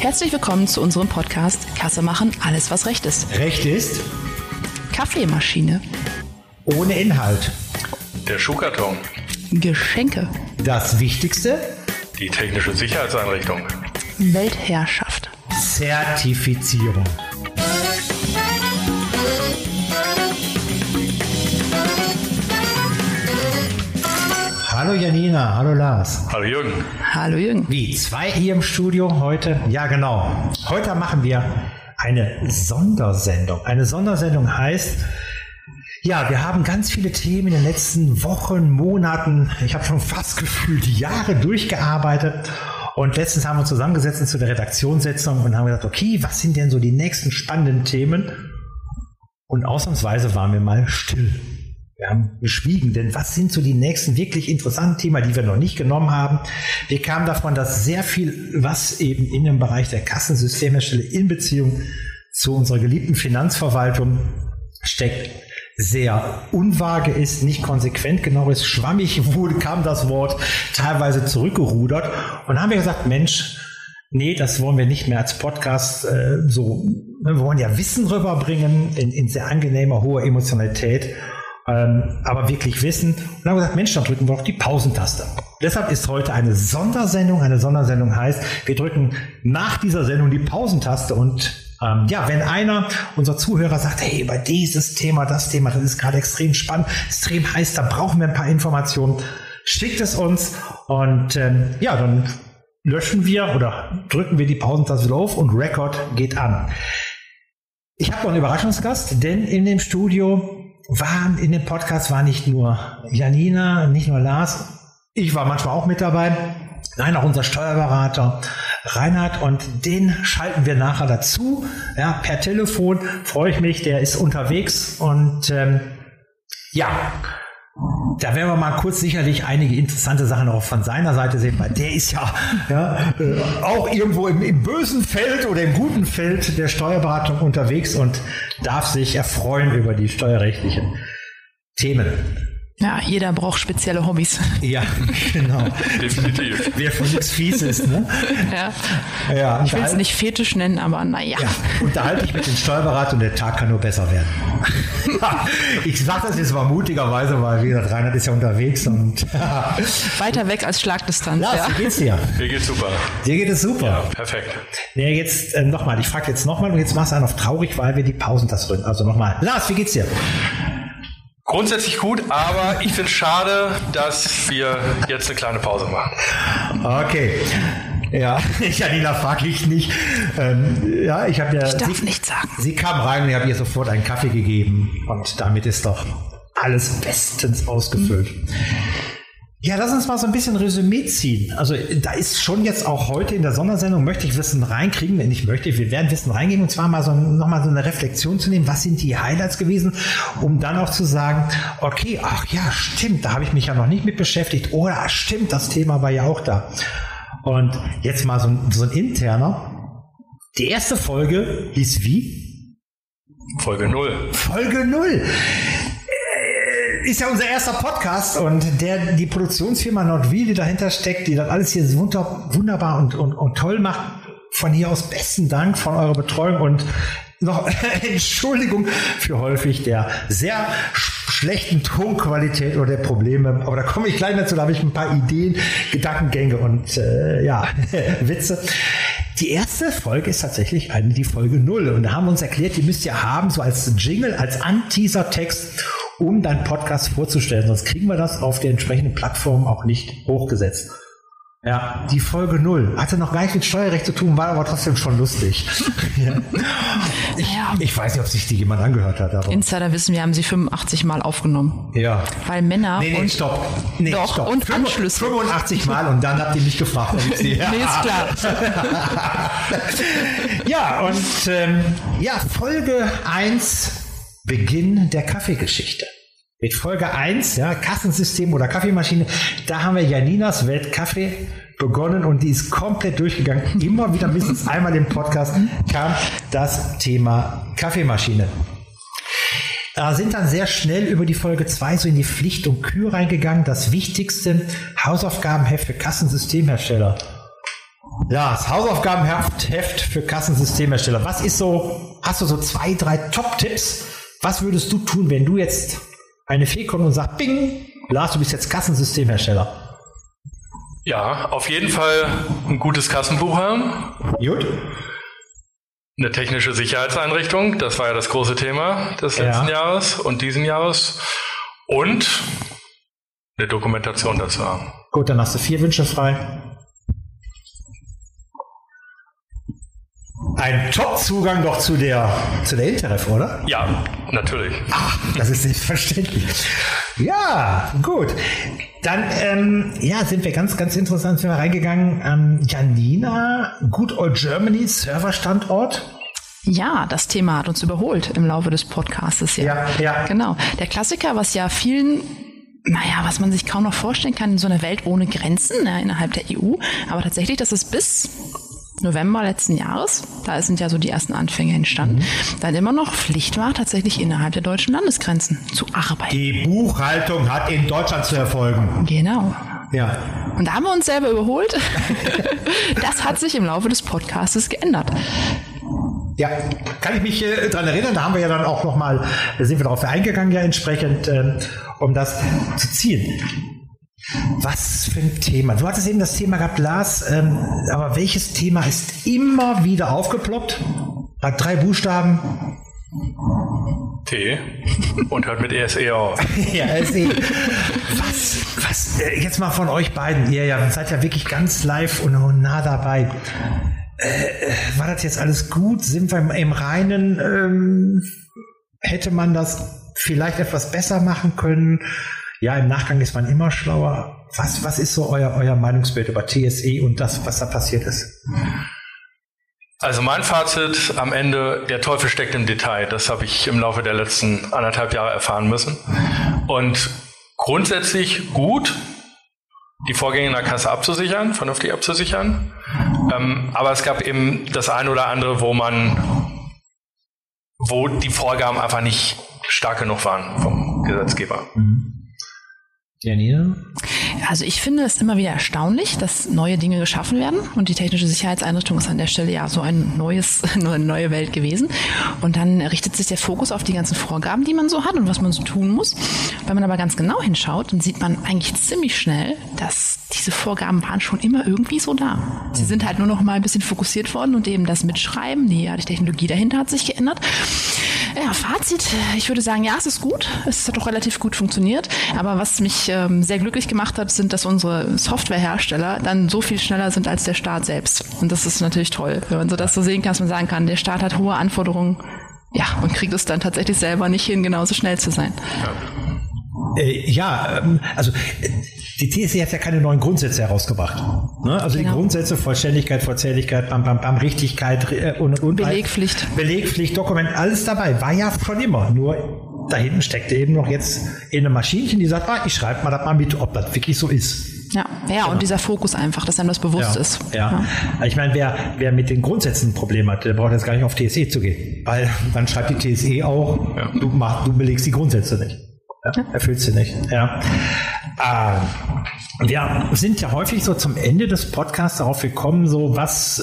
Herzlich willkommen zu unserem Podcast Kasse machen, alles was recht ist. Recht ist? Kaffeemaschine. Ohne Inhalt. Der Schuhkarton. Geschenke. Das Wichtigste? Die technische Sicherheitseinrichtung. Weltherrschaft. Zertifizierung. Hallo Janina, hallo Lars. Hallo Jürgen. Hallo Jürgen. Die zwei hier im Studio heute, ja genau, heute machen wir eine Sondersendung. Eine Sondersendung heißt, ja, wir haben ganz viele Themen in den letzten Wochen, Monaten, ich habe schon fast gefühlt Jahre durchgearbeitet. Und letztens haben wir uns zusammengesetzt zu der Redaktionssitzung und haben gesagt, okay, was sind denn so die nächsten spannenden Themen? Und ausnahmsweise waren wir mal still. Wir haben geschwiegen, denn was sind so die nächsten wirklich interessanten Themen, die wir noch nicht genommen haben? Wir kamen davon, dass sehr viel, was eben in dem Bereich der Kassensystemhersteller in Beziehung zu unserer geliebten Finanzverwaltung steckt, sehr unvage ist, nicht konsequent genau ist, schwammig wurde, kam das Wort, teilweise zurückgerudert. Und haben wir gesagt, Mensch, nee, das wollen wir nicht mehr als Podcast so. Wir wollen ja Wissen rüberbringen in sehr angenehmer, hoher Emotionalität. Aber wirklich wissen. Und haben gesagt, Mensch, dann drücken wir doch die Pausentaste. Deshalb ist heute eine Sondersendung. Eine Sondersendung heißt, wir drücken nach dieser Sendung die Pausentaste und ja, wenn einer unserer Zuhörer sagt, hey, über dieses Thema, das Thema, das ist gerade extrem spannend, extrem heiß, da brauchen wir ein paar Informationen, schickt es uns und ja, dann löschen wir oder drücken wir die Pausentaste auf und Record geht an. Ich habe noch einen Überraschungsgast, denn in dem Studio in dem Podcast war nicht nur Janina, nicht nur Lars, ich war manchmal auch mit dabei, nein, auch unser Steuerberater Reinhard und den schalten wir nachher dazu, ja, per Telefon, freue ich mich, der ist unterwegs und ja, da werden wir mal kurz sicherlich einige interessante Sachen auch von seiner Seite sehen, weil der ist ja auch irgendwo im bösen Feld oder im guten Feld der Steuerberatung unterwegs und darf sich erfreuen über die steuerrechtlichen Themen. Ja, jeder braucht spezielle Hobbys. Ja, genau. Definitiv. Wer von nichts fies ist, ne? Ja. Ja, ich will es nicht fetisch nennen, aber naja. Ja, unterhalte ich mit dem Steuerberater und der Tag kann nur besser werden. Ich sage das jetzt mal mutigerweise, weil wie gesagt, Reinhard ist ja unterwegs und weiter weg als Schlagdistanz. Lars, ja. Wie geht's dir? Mir geht's super. Dir geht es super. Ja, perfekt. Ja, jetzt nochmal, ich frage jetzt nochmal und jetzt machst du einen auf traurig, weil wir die Pausentaste drücken. Also nochmal. Lars, wie geht's dir? Grundsätzlich gut, aber ich finde es schade, dass wir jetzt eine kleine Pause machen. Okay. Ja, Janina frag ich nicht. Ja, ich habe ja. Ich darf nichts sagen. Sie kam rein und ich habe ihr sofort einen Kaffee gegeben. Und damit ist doch alles bestens ausgefüllt. Mhm. Ja, lass uns mal so ein bisschen Resümee ziehen. Also da ist schon jetzt auch heute in der Sondersendung, möchte ich Wissen reinkriegen, wenn ich möchte, wir werden Wissen reingeben und zwar mal so nochmal so eine Reflexion zu nehmen, was sind die Highlights gewesen, um dann auch zu sagen, okay, ach ja, stimmt, da habe ich mich ja noch nicht mit beschäftigt oder stimmt, das Thema war ja auch da. Und jetzt mal so ein interner. Die erste Folge hieß wie? Folge 0. Folge 0. Ist ja unser erster Podcast und die Produktionsfirma Nordwil, die dahinter steckt, die das alles hier wunderbar und toll macht, von hier aus besten Dank von eurer Betreuung und noch Entschuldigung für häufig der sehr schlechten Tonqualität oder der Probleme, aber da komme ich gleich dazu, da habe ich ein paar Ideen, Gedankengänge und ja, Witze. Die erste Folge ist tatsächlich die Folge 0 und da haben wir uns erklärt, die müsst ihr haben, so als Jingle, als Anteaser-Text, um deinen Podcast vorzustellen. Sonst kriegen wir das auf der entsprechenden Plattform auch nicht hochgesetzt. Ja, die Folge 0. Hatte noch gar nicht mit Steuerrecht zu tun, war aber trotzdem schon lustig. Ja. Ich weiß nicht, ob sich die jemand angehört hat. Aber Insider wissen, wir haben sie 85 Mal aufgenommen. Ja. Weil Männer... Nee, stopp. Nee, doch, stopp. Und Anschlüsse. 85 Mal und dann habt ihr mich gefragt. Ja. Nee, ist klar. Ja, und ja, Folge 1, Beginn der Kaffeegeschichte. Mit Folge 1, ja, Kassensystem oder Kaffeemaschine, da haben wir Janinas Welt Kaffee begonnen und die ist komplett durchgegangen. Immer wieder mindestens einmal im Podcast kam das Thema Kaffeemaschine. Sind dann sehr schnell über die Folge 2 so in die Pflicht und Kür reingegangen. Das wichtigste Hausaufgabenheft für Kassensystemhersteller. Ja, das Hausaufgabenheft für Kassensystemhersteller. Was ist so, hast du so 2, 3 Top-Tipps? Was würdest du tun, wenn du jetzt eine Fee kommt und sagt, bing, Lars, du bist jetzt Kassensystemhersteller? Ja, auf jeden Fall ein gutes Kassenbuch haben. Gut. Eine technische Sicherheitseinrichtung, das war ja das große Thema des letzten Jahres und diesen Jahres. Und eine Dokumentation dazu haben. Gut, dann hast du 4 Wünsche frei. Ein Top-Zugang doch zu der Interref, oder? Ja, natürlich. Ach, das ist selbstverständlich. Ja, gut. Dann sind wir ganz interessant reingegangen. Janina, Good Old Germany, Serverstandort. Ja, das Thema hat uns überholt im Laufe des Podcastes. Ja. Genau. Der Klassiker, was ja vielen... Naja, was man sich kaum noch vorstellen kann in so einer Welt ohne Grenzen, ne, innerhalb der EU. Aber tatsächlich, das ist bis November letzten Jahres, da sind ja so die ersten Anfänge entstanden, dann immer noch Pflicht war, tatsächlich innerhalb der deutschen Landesgrenzen zu arbeiten. Die Buchhaltung hat in Deutschland zu erfolgen. Genau. Ja. Und da haben wir uns selber überholt. Das hat sich im Laufe des Podcastes geändert. Ja, kann ich mich dran erinnern, da haben wir ja dann auch nochmal, da sind wir darauf eingegangen, ja entsprechend, um das zu ziehen. Was für ein Thema. Du hattest eben das Thema gehabt, Lars, aber welches Thema ist immer wieder aufgeploppt? Hat 3 Buchstaben. T und hört mit ESE auf. Ja, ESE. Was, jetzt mal von euch beiden, ihr seid ja wirklich ganz live und nah dabei. War das jetzt alles gut? Sind wir im Reinen? Hätte man das vielleicht etwas besser machen können? Ja, im Nachgang ist man immer schlauer. Was ist so euer Meinungsbild über TSE und das, was da passiert ist? Also mein Fazit am Ende, der Teufel steckt im Detail. Das habe ich im Laufe der letzten 1,5 Jahre erfahren müssen. Und grundsätzlich gut, die Vorgänge in der Kasse abzusichern, vernünftig abzusichern. Aber es gab eben das ein oder andere, wo die Vorgaben einfach nicht stark genug waren vom Gesetzgeber. Janina? Also ich finde es immer wieder erstaunlich, dass neue Dinge geschaffen werden und die technische Sicherheitseinrichtung ist an der Stelle ja so eine neue Welt gewesen und dann richtet sich der Fokus auf die ganzen Vorgaben, die man so hat und was man so tun muss. Wenn man aber ganz genau hinschaut, dann sieht man eigentlich ziemlich schnell, dass diese Vorgaben waren schon immer irgendwie so da. Sie sind halt nur noch mal ein bisschen fokussiert worden und eben das Mitschreiben, die Technologie dahinter hat sich geändert. Ja, Fazit, ich würde sagen, ja, es ist gut, es hat doch relativ gut funktioniert, aber was mich sehr glücklich gemacht hat, sind, dass unsere Softwarehersteller dann so viel schneller sind als der Staat selbst. Und das ist natürlich toll, wenn man das so sehen kann, dass man sagen kann, der Staat hat hohe Anforderungen, ja, und kriegt es dann tatsächlich selber nicht hin, genauso schnell zu sein. Die TSE hat ja keine neuen Grundsätze herausgebracht. Ne? Also genau. Die Grundsätze, Vollständigkeit, Vollzähligkeit, Richtigkeit, und Belegpflicht. Belegpflicht, Dokument, alles dabei. War ja schon immer, nur da hinten steckte eben noch jetzt in einem Maschinchen, die sagt, ich schreibe mal das mal mit, ob das wirklich so ist. Ja, und dieser Fokus einfach, dass einem das bewusst ist. Ja. Ich meine, wer mit den Grundsätzen ein Problem hat, der braucht jetzt gar nicht auf TSE zu gehen, weil dann schreibt die TSE auch, du belegst die Grundsätze nicht. Erfüllst sie nicht. Ja. Wir sind ja häufig so zum Ende des Podcasts darauf gekommen, so was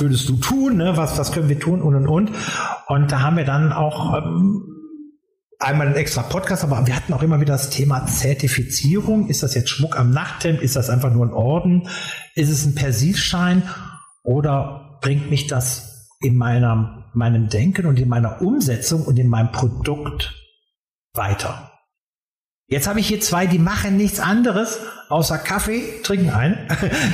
würdest du tun, ne? was können wir tun und. Und da haben wir dann auch einmal einen extra Podcast, aber wir hatten auch immer wieder das Thema Zertifizierung. Ist das jetzt Schmuck am Nachthemd? Ist das einfach nur ein Orden? Ist es ein Persilschein? Oder bringt mich das in meinem Denken und in meiner Umsetzung und in meinem Produkt weiter? Jetzt habe ich hier 2, die machen nichts anderes, außer Kaffee trinken einen,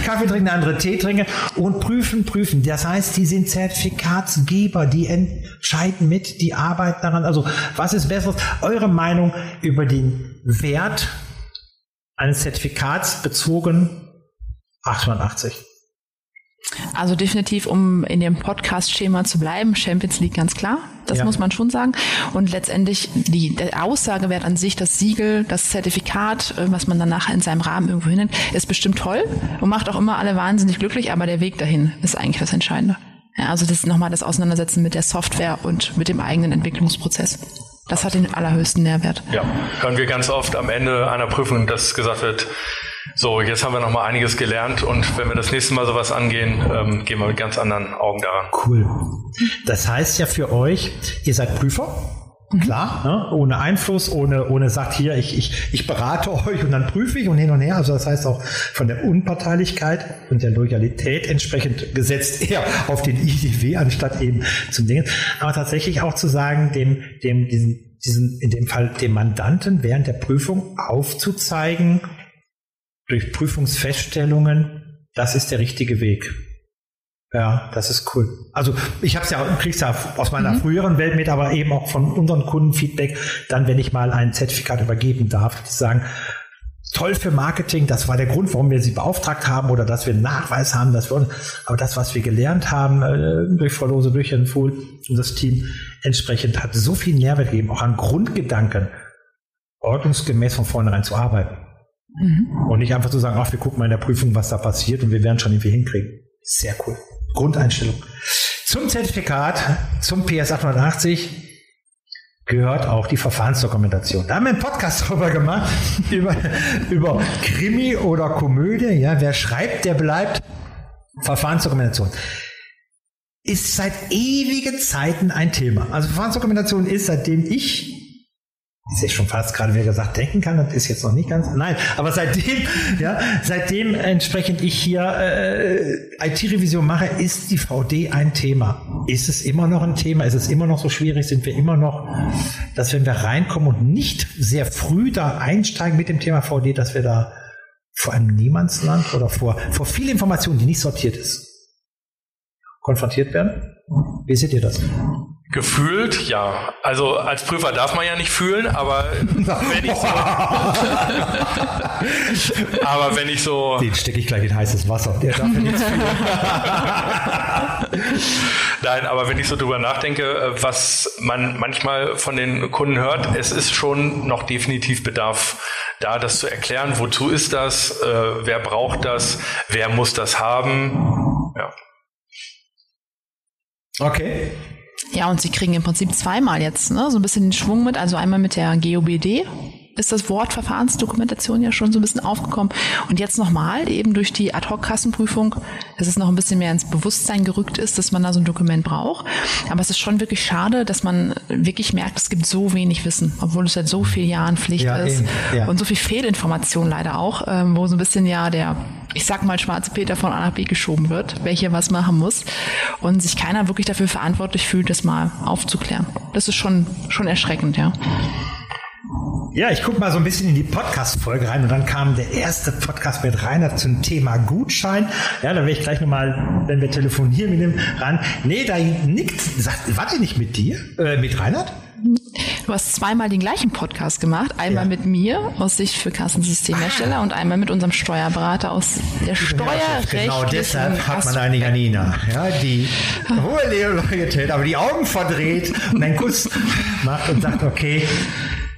Kaffee trinken, der andere Tee trinken und prüfen. Das heißt, die sind Zertifikatsgeber, die entscheiden mit, die arbeiten daran. Also was ist besser? Eure Meinung über den Wert eines Zertifikats bezogen 88. Also definitiv, um in dem Podcast-Schema zu bleiben, Champions League ganz klar, das muss man schon sagen. Und letztendlich der Aussagewert an sich, das Siegel, das Zertifikat, was man dann nachher in seinem Rahmen irgendwo hinnimmt, ist bestimmt toll und macht auch immer alle wahnsinnig glücklich, aber der Weg dahin ist eigentlich das Entscheidende. Ja, also das ist nochmal das Auseinandersetzen mit der Software und mit dem eigenen Entwicklungsprozess. Das hat den allerhöchsten Nährwert. Ja, hören wir ganz oft am Ende einer Prüfung, dass gesagt wird, So, jetzt haben wir nochmal einiges gelernt und wenn wir das nächste Mal sowas angehen, gehen wir mit ganz anderen Augen daran. Cool. Das heißt ja für euch, ihr seid Prüfer. Klar, ne? Ohne Einfluss, ohne sagt hier, ich berate euch und dann prüfe ich und hin und her. Also das heißt auch von der Unparteilichkeit und der Loyalität entsprechend gesetzt eher auf den IDW anstatt eben zum Ding. Aber tatsächlich auch zu sagen, diesen in dem Fall dem Mandanten während der Prüfung aufzuzeigen durch Prüfungsfeststellungen, das ist der richtige Weg. Ja, das ist cool. Also ich habe es ja, krieg's ja aus meiner früheren Welt mit, aber eben auch von unseren Kunden Feedback, dann, wenn ich mal ein Zertifikat übergeben darf, die sagen, toll für Marketing, das war der Grund, warum wir sie beauftragt haben oder dass wir einen Nachweis haben, dass wir, aber das, was wir gelernt haben durch Frau Lose, durch Herrn Fuhl und das Team, entsprechend hat so viel Mehrwert gegeben, auch an Grundgedanken, ordnungsgemäß von vornherein zu arbeiten. Mhm. Und nicht einfach zu sagen, ach, wir gucken mal in der Prüfung, was da passiert und wir werden schon irgendwie hinkriegen. Sehr cool. Grundeinstellung. Zum Zertifikat, zum PS 880 gehört auch die Verfahrensdokumentation. Da haben wir einen Podcast drüber gemacht, über Krimi oder Komödie. Ja, wer schreibt, der bleibt. Verfahrensdokumentation ist seit ewigen Zeiten ein Thema. Also Verfahrensdokumentation ist, seitdem ich, das ist jetzt schon fast gerade wieder gesagt, denken kann, das ist jetzt noch nicht ganz, nein, aber seitdem entsprechend ich hier IT-Revision mache, ist die VD ein Thema. Ist es immer noch ein Thema? Ist es immer noch so schwierig? Sind wir immer noch, dass wenn wir reinkommen und nicht sehr früh da einsteigen mit dem Thema VD, dass wir da vor einem Niemandsland oder vor viel Information, die nicht sortiert ist, konfrontiert werden? Wie seht ihr das? Gefühlt, ja. Also als Prüfer darf man ja nicht fühlen, aber wenn ich so... aber wenn ich so... Den stecke ich gleich in heißes Wasser. Der darf ja nichts fühlen. Nein, aber wenn ich so drüber nachdenke, was man manchmal von den Kunden hört, es ist schon noch definitiv Bedarf da, das zu erklären. Wozu ist das? Wer braucht das? Wer muss das haben? Ja. Okay. Ja, und sie kriegen im Prinzip zweimal jetzt, ne, so ein bisschen den Schwung mit, also einmal mit der GOBD ist das Wort Verfahrensdokumentation ja schon so ein bisschen aufgekommen und jetzt nochmal eben durch die Ad-Hoc-Kassenprüfung, dass es noch ein bisschen mehr ins Bewusstsein gerückt ist, dass man da so ein Dokument braucht, aber es ist schon wirklich schade, dass man wirklich merkt, es gibt so wenig Wissen, obwohl es seit so vielen Jahren Pflicht ist und so viel Fehlinformation leider auch, wo so ein bisschen ja der, ich sag mal, schwarze Peter von A nach B geschoben wird, wer hier was machen muss und sich keiner wirklich dafür verantwortlich fühlt, das mal aufzuklären. Das ist schon erschreckend, ja. Ja, ich gucke mal so ein bisschen in die Podcast-Folge rein und dann kam der erste Podcast mit Reinhard zum Thema Gutschein. Ja, da werde ich gleich nochmal, wenn wir telefonieren mit dem ran. Nee, da nickt, sagt, warte nicht mit dir, mit Reinhard? Du hast zweimal den gleichen Podcast gemacht. Einmal mit mir aus Sicht für Kassensystemhersteller und einmal mit unserem Steuerberater aus der Steuerrechtlichen. Genau deshalb hat man eine Janina, ja, die hohe Loyalität, aber die Augen verdreht und einen Kuss macht und sagt, okay,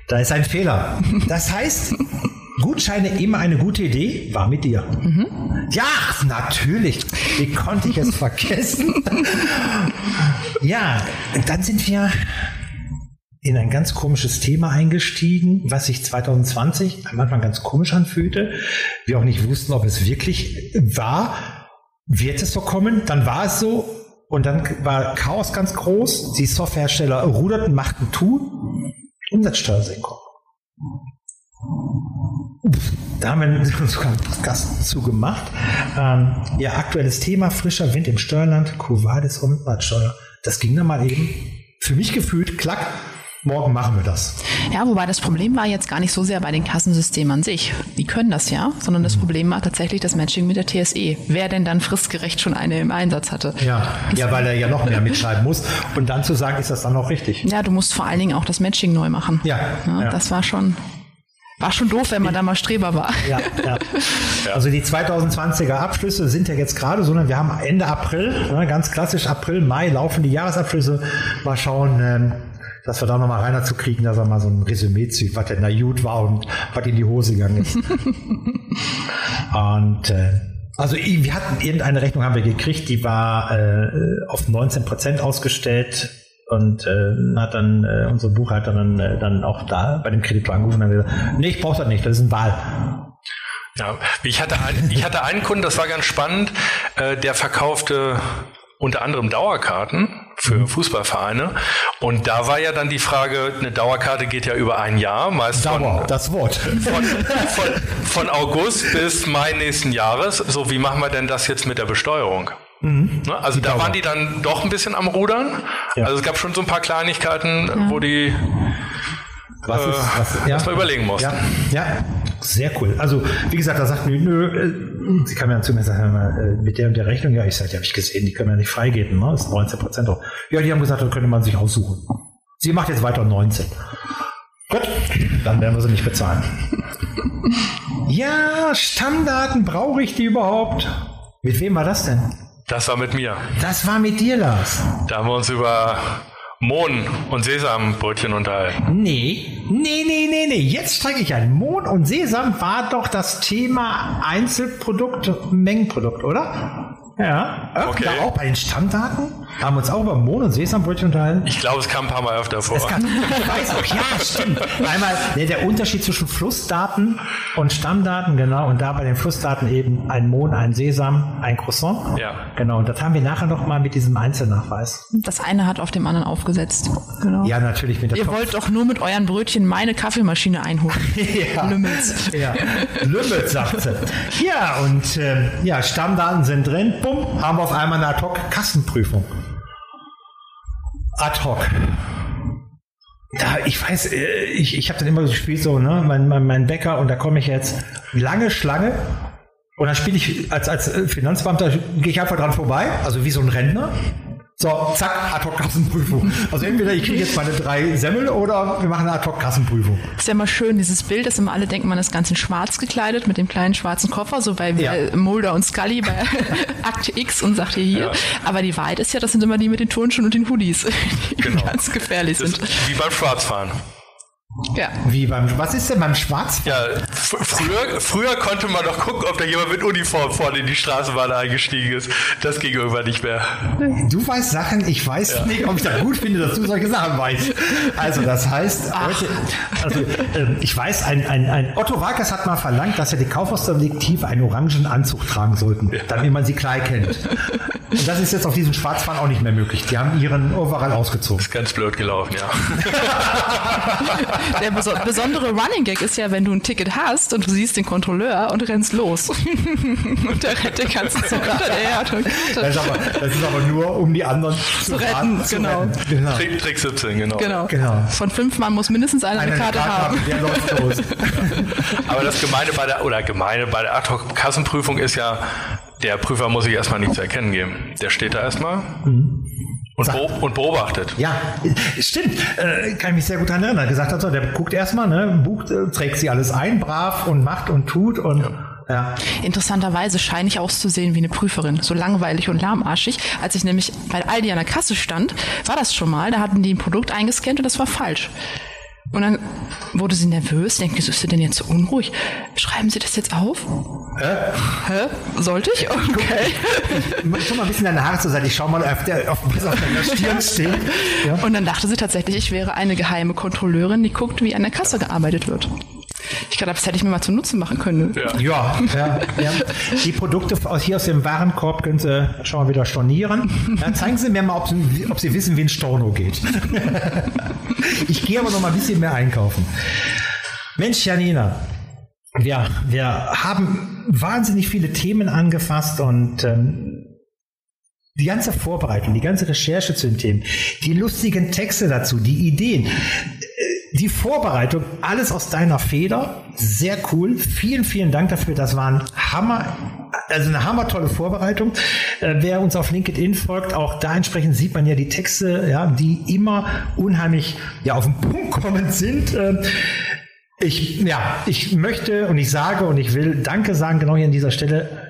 da ist ein Fehler. Das heißt, Gutscheine immer eine gute Idee, war mit dir. Mhm. Ja, natürlich. Wie konnte ich es vergessen? Ja, dann sind wir in ein ganz komisches Thema eingestiegen, was sich 2020 am Anfang ganz komisch anfühlte. Wir auch nicht wussten, ob es wirklich war. Wird es so kommen? Dann war es so. Und dann war Chaos ganz groß. Die Softwarehersteller ruderten, machten tun. Umsatzsteuersenkung. Da haben wir sogar einen Podcast zu gemacht. Ja, aktuelles Thema, frischer Wind im Steuerland, Covades Umsatzsteuer. Das ging dann mal eben, für mich gefühlt, klack, morgen machen wir das. Ja, wobei das Problem war jetzt gar nicht so sehr bei den Kassensystemen an sich. Die können das ja, sondern das Problem war tatsächlich das Matching mit der TSE. Wer denn dann fristgerecht schon eine im Einsatz hatte. Ja, weil er ja noch mehr mitschreiben muss. Und dann zu sagen, ist das dann auch richtig? Ja, du musst vor allen Dingen auch das Matching neu machen. Ja. Das war schon doof, wenn man da mal Streber war. Ja. Also die 2020er Abschlüsse sind ja jetzt gerade, sondern wir haben Ende April, ganz klassisch April, Mai laufen die Jahresabschlüsse. Mal schauen, dass wir da nochmal Rainer zu kriegen, dass er mal so ein Resümee zieht, was denn da gut war und was in die Hose gegangen ist. Und also wir hatten irgendeine Rechnung haben wir gekriegt, die war auf 19% ausgestellt und hat dann unsere Buchhalter dann auch da bei dem Kreditor angerufen und hat gesagt, nee, ich brauche das nicht, das ist ein Wahl. Ja, ich hatte einen Kunden, das war ganz spannend, der verkaufte unter anderem Dauerkarten für Fußballvereine. Und da war ja dann die Frage, eine Dauerkarte geht ja über ein Jahr, meist von August bis Mai nächsten Jahres. So, wie machen wir denn das jetzt mit der Besteuerung? Mhm. Ne? Also da waren die dann doch ein bisschen am Rudern. Ja. Also es gab schon so ein paar Kleinigkeiten, wo die erstmal überlegen mussten. Ja. Sehr cool. Also, wie gesagt, da sagten die, nö, sie kamen ja zu mir und sagten, mit der und der Rechnung, ja, ich sagte, die habe ich gesehen, die können ja nicht freigeben, ne? Das ist 19% auch. Ja, die haben gesagt, dann könnte man sich aussuchen. Sie macht jetzt weiter 19. Gut, dann werden wir sie nicht bezahlen. Ja, Stammdaten, brauche ich die überhaupt? Mit wem war das denn? Das war mit mir. Das war mit dir, Lars. Da haben wir uns über Mohn- und Sesambrötchen unterhalten. Nee. Jetzt strecke ich ein. Mohn und Sesam war doch das Thema Einzelprodukt, Mengenprodukt, oder? Ja. Okay. Da auch bei den Stammdaten haben wir uns auch über Mohn- und Sesambrötchen unterhalten. Ich glaube, es kam ein paar Mal öfter vor. Ich weiß auch. Ja, stimmt. Einmal der Unterschied zwischen Flussdaten und Stammdaten, genau. Und da bei den Flussdaten eben ein Mohn, ein Sesam, ein Croissant. Ja. Genau. Und das haben wir nachher nochmal mit diesem Einzelnachweis. Das eine hat auf dem anderen aufgesetzt. Genau. Ja, natürlich. Mit der Ihr wollt doch nur mit euren Brötchen meine Kaffeemaschine einholen. Ja. Lümmels. Ja. Lümmels, sagt sie. Ja, und Stammdaten sind drin. Haben wir auf einmal eine Ad-Hoc-Kassenprüfung. Ad-Hoc. Da, ich weiß, ich habe dann immer so gespielt, so, ne, mein Bäcker, und da komme ich jetzt lange Schlange und dann spiele ich als Finanzbeamter, gehe ich einfach dran vorbei, also wie so ein Rentner. So, zack, Ad-Hoc-Kassenprüfung. Also entweder ich kriege jetzt meine 3 Semmel oder wir machen eine Ad-Hoc-Kassenprüfung. Ist ja immer schön, dieses Bild, dass immer alle denken, man ist ganz in schwarz gekleidet mit dem kleinen schwarzen Koffer, so bei Mulder und Scully bei Akt X und sagt hier. Ja. Aber die Wahrheit ist ja, das sind immer die mit den Turnschuhen und den Hoodies, die ganz gefährlich sind. Wie beim Schwarzfahren. Ja. Was ist denn beim Schwarzfahren? Ja, früher konnte man doch gucken, ob da jemand mit Uniform vorne in die Straßenbahn eingestiegen ist. Das ging irgendwann nicht mehr. Du weißt Sachen, ich weiß nicht, ob ich das gut finde, dass du solche Sachen weißt. Also das heißt, ich weiß, ein Otto Warkers hat mal verlangt, dass ja die Kaufhausdetektive einen orangen Anzug tragen sollten, damit man sie klar kennt. Und das ist jetzt auf diesen Schwarzfahren auch nicht mehr möglich. Die haben ihren Overall ausgezogen. Ist ganz blöd gelaufen, ja. Der besondere Running Gag ist ja, wenn du ein Ticket hast und du siehst den Kontrolleur und rennst los. Und der rettet den ganzen Zug unter der Erde. Das ist aber nur, um die anderen zu retten. Genau. Trick 17, genau. Von 5 Mann muss mindestens einer eine Karte haben. Der läuft los. Aber das Gemeine bei der Ad-Hoc-Kassenprüfung ist ja, der Prüfer muss sich erstmal nichts erkennen geben. Der steht da erstmal und beobachtet. Ja, stimmt. Kann ich mich sehr gut daran erinnern. Er gesagt hat, so, der guckt erstmal, ne, bucht, trägt sie alles ein, brav und macht und tut und. Ja. Interessanterweise scheine ich auszusehen wie eine Prüferin, so langweilig und lahmarschig. Als ich nämlich bei Aldi an der Kasse stand, war das schon mal, da hatten die ein Produkt eingescannt und das war falsch. Und dann wurde sie nervös, denkt, wieso ist sie denn jetzt so unruhig? Schreiben Sie das jetzt auf? Hä? Sollte ich? Okay. Ich schon mal ein bisschen deine Haare zur Seite. Ich schau mal, was auf deiner Stirn steht. Ja. Und dann dachte sie tatsächlich, ich wäre eine geheime Kontrolleurin, die guckt, wie an der Kasse gearbeitet wird. Ich glaube, das hätte ich mir mal zum Nutzen machen können. Ja. Die Produkte hier aus dem Warenkorb können Sie schon mal wieder stornieren. Dann zeigen Sie mir mal, ob Sie wissen, wie ein Storno geht. Ich gehe aber noch mal ein bisschen mehr einkaufen. Mensch, Janina, wir haben wahnsinnig viele Themen angefasst und die ganze Vorbereitung, die ganze Recherche zu den Themen, die lustigen Texte dazu, die Ideen, die Vorbereitung, alles aus deiner Feder. Sehr cool. Vielen, vielen Dank dafür. Das war eine hammertolle Vorbereitung. Wer uns auf LinkedIn folgt, auch da entsprechend sieht man ja die Texte, ja, die immer unheimlich auf den Punkt kommend sind. Ich möchte und ich sage und ich will Danke sagen, genau hier an dieser Stelle.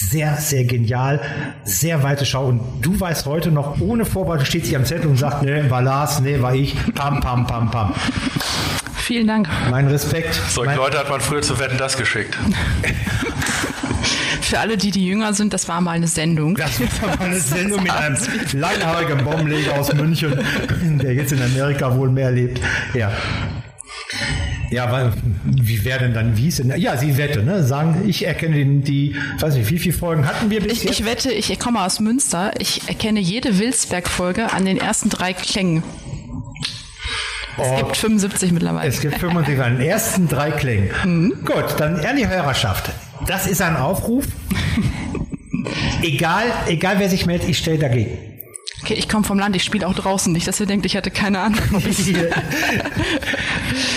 Sehr, sehr genial, sehr weite Schau. Und du weißt heute noch, ohne Vorbereitung steht sie am Zettel und sagt, nee, war Lars, nee, war ich. Pam, pam, pam, pam. Vielen Dank. Mein Respekt. Solche Leute hat man früher zu Wetten, das geschickt. Für alle, die jünger sind, das war mal eine Sendung. Das war mal eine Sendung mit einem langhaarigen Bombenleger aus München, der jetzt in Amerika wohl mehr lebt. Ja. Ja, weil, wie wäre denn dann Wiese? Ja, sie wette, ne? Sagen, ich erkenne die, weiß nicht, wie viele Folgen hatten wir bis jetzt? Ich wette, ich komme aus Münster, ich erkenne jede Wilsberg-Folge an den ersten 3 Klängen. Es gibt 75 mittlerweile. Es gibt 75 an den ersten 3 Klängen. Mhm. Gut, dann an die Hörerschaft. Das ist ein Aufruf. Egal wer sich meldet, ich stelle dagegen. Okay, ich komme vom Land, ich spiele auch draußen nicht, dass ihr denkt, ich hätte keine Ahnung.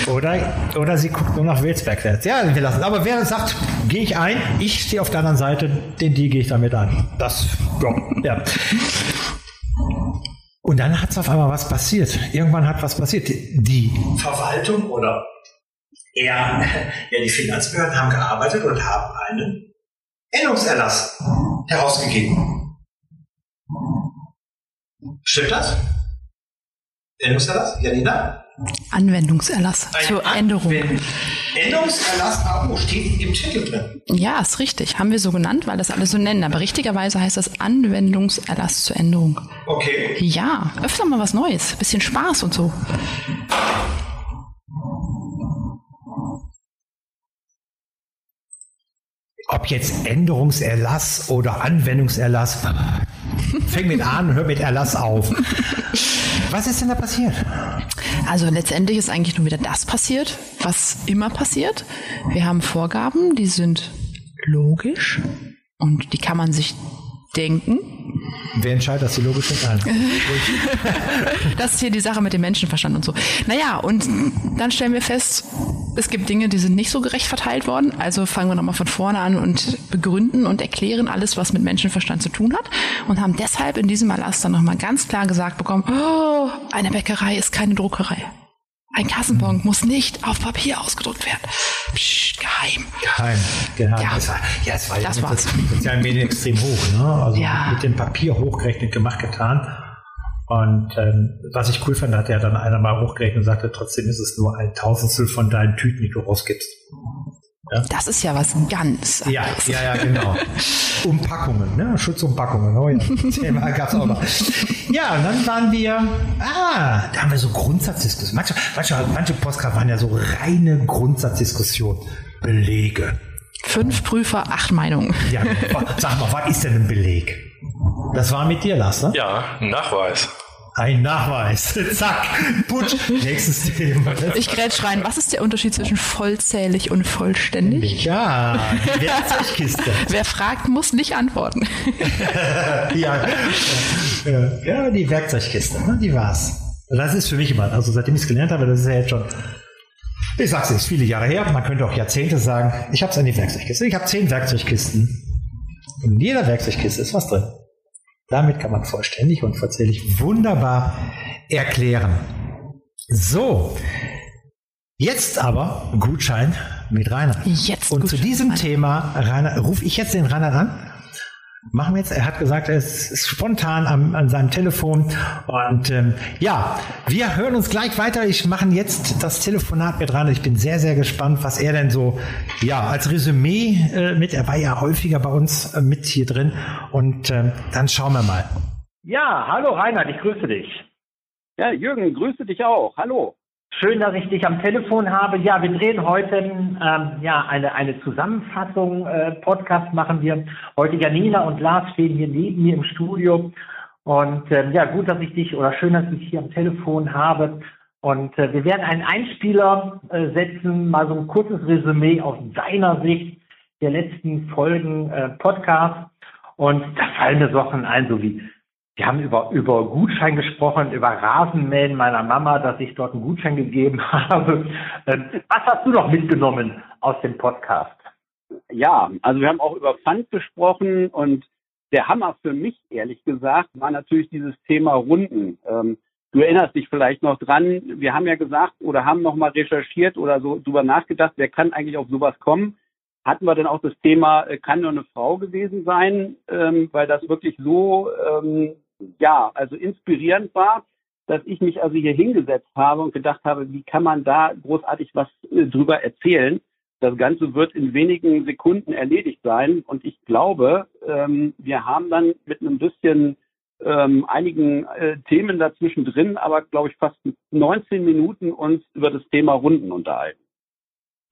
oder sie guckt nur nach Wilsberg. Ja, wir lassen. Aber wer sagt, gehe ich ein, ich stehe auf der anderen Seite, die gehe ich damit an. Das, ja. Und dann hat es auf einmal was passiert. Irgendwann hat was passiert. Die Verwaltung oder die Finanzbehörden haben gearbeitet und haben einen Änderungserlass herausgegeben. Stimmt das? Änderungserlass? Janina? Anwendungserlass zur Änderung. Änderungserlass AO steht im Titel drin. Ja, ist richtig. Haben wir so genannt, weil das alle so nennen. Aber richtigerweise heißt das Anwendungserlass zur Änderung. Okay. Ja, öfter mal was Neues. Bisschen Spaß und so. Ob jetzt Änderungserlass oder Anwendungserlass, fängt mit an und hört mit Erlass auf. Was ist denn da passiert? Also letztendlich ist eigentlich nur wieder das passiert, was immer passiert. Wir haben Vorgaben, die sind logisch und die kann man sich denken. Wer entscheidet, dass sie logisch sind? Das ist hier die Sache mit dem Menschenverstand und so. Naja, und dann stellen wir fest, es gibt Dinge, die sind nicht so gerecht verteilt worden. Also fangen wir nochmal von vorne an und begründen und erklären alles, was mit Menschenverstand zu tun hat. Und haben deshalb in diesem Erlass dann nochmal ganz klar gesagt bekommen, eine Bäckerei ist keine Druckerei. Ein Kassenbon muss nicht auf Papier ausgedruckt werden. Psst, geheim. Geheim. Ja, es war ja mit den sozialen Medien extrem hoch. Ne? Also mit dem Papier hochgerechnet gemacht, getan. Und was ich cool fand, hat ja dann einer mal hochgerechnet und sagte, trotzdem ist es nur 1/1000 von deinen Tüten, die du rausgibst. Ja? Das ist ja was ganz anderes. Ja, genau. Umpackungen, ne? Schutzumpackungen. Oh, ja. Thema gab's auch noch. Ja, und dann waren wir, da haben wir so Grundsatzdiskussionen. Manche Postkarten waren ja so reine Grundsatzdiskussionen. Belege. 5 Prüfer, 8 Meinungen. Ja, sag mal, was ist denn ein Beleg? Das war mit dir, Lars, ne? Ja, ein Nachweis. Ein Nachweis. Zack. Putsch. Nächstes Thema. Ich grätsch rein. Was ist der Unterschied zwischen vollzählig und vollständig? Ja, die Werkzeugkiste. Wer fragt, muss nicht antworten. Ja, die Werkzeugkiste. Ne? Die war's. Das ist für mich immer, also seitdem ich es gelernt habe, das ist ja jetzt schon, ich sag's jetzt, viele Jahre her. Man könnte auch Jahrzehnte sagen, ich hab's an die Werkzeugkiste. Ich habe 10 Werkzeugkisten. In jeder Werkzeugkiste ist was drin. Damit kann man vollständig und vollzählig wunderbar erklären. So, jetzt aber Gutschein mit Reinhard. Und zu diesem Thema, Reinhard, rufe ich jetzt den Reinhard an. Machen wir jetzt, er hat gesagt, er ist spontan an seinem Telefon. Und wir hören uns gleich weiter. Ich mache jetzt das Telefonat mit Reinhard. Ich bin sehr, sehr gespannt, was er denn so als Resümee mit, er war ja häufiger bei uns mit hier drin. Und dann schauen wir mal. Ja, hallo Reinhard, ich grüße dich. Ja, Jürgen, grüße dich auch. Hallo. Schön, dass ich dich am Telefon habe. Ja, wir drehen heute eine Zusammenfassung, Podcast machen wir. Heute Janina und Lars stehen hier neben mir im Studio. Und schön, dass ich dich hier am Telefon habe. Und wir werden einen Einspieler setzen, mal so ein kurzes Resümee aus deiner Sicht der letzten Folgen Podcast. Und da fallen mir Sachen ein, so wie... Wir haben über Gutschein gesprochen, über Rasenmähen meiner Mama, dass ich dort einen Gutschein gegeben habe. Was hast du noch mitgenommen aus dem Podcast? Ja, also wir haben auch über Pfand gesprochen und der Hammer für mich, ehrlich gesagt, war natürlich dieses Thema Runden. Du erinnerst dich vielleicht noch dran, wir haben ja gesagt oder haben nochmal recherchiert oder so drüber nachgedacht, wer kann eigentlich auf sowas kommen? Hatten wir dann auch das Thema, kann nur eine Frau gewesen sein, weil das wirklich so, inspirierend war, dass ich mich also hier hingesetzt habe und gedacht habe, wie kann man da großartig was drüber erzählen? Das Ganze wird in wenigen Sekunden erledigt sein und ich glaube, wir haben dann mit einem bisschen einigen Themen dazwischen drin, aber glaube ich fast 19 Minuten uns über das Thema Runden unterhalten.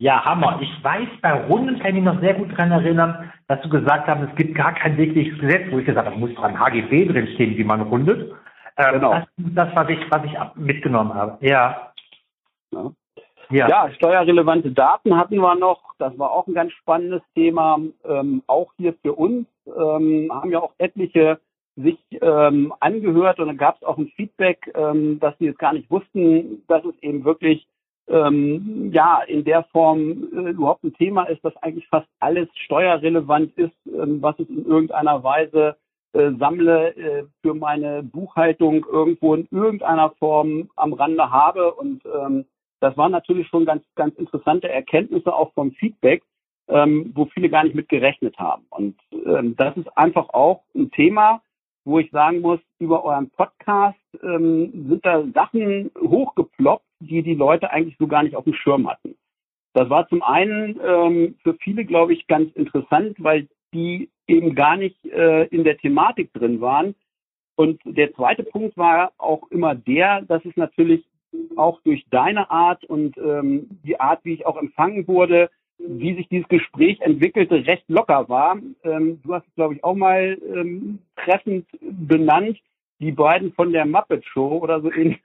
Ja, Hammer. Ich weiß, bei Runden kann ich mich noch sehr gut daran erinnern, dass du gesagt hast, es gibt gar kein wirkliches Gesetz, wo ich gesagt habe, es muss dran HGB drinstehen, wie man rundet. Genau. Das was ich mitgenommen habe. Ja. Ja. Ja, steuerrelevante Daten hatten wir noch. Das war auch ein ganz spannendes Thema, auch hier für uns. Haben ja auch etliche sich angehört und dann gab es auch ein Feedback, dass sie jetzt gar nicht wussten, dass es eben wirklich ja in der Form überhaupt ein Thema ist, dass eigentlich fast alles steuerrelevant ist, was ich in irgendeiner Weise sammle, für meine Buchhaltung irgendwo in irgendeiner Form am Rande habe. Und das waren natürlich schon ganz, ganz interessante Erkenntnisse auch vom Feedback, wo viele gar nicht mit gerechnet haben. Und das ist einfach auch ein Thema, wo ich sagen muss, über euren Podcast sind da Sachen hochgeploppt, die die Leute eigentlich so gar nicht auf dem Schirm hatten. Das war zum einen für viele, glaube ich, ganz interessant, weil die eben gar nicht in der Thematik drin waren. Und der zweite Punkt war auch immer der, dass es natürlich auch durch deine Art und die Art, wie ich auch empfangen wurde, wie sich dieses Gespräch entwickelte, recht locker war. Du hast es, glaube ich, auch mal treffend benannt, die beiden von der Muppet Show oder so ähnlich.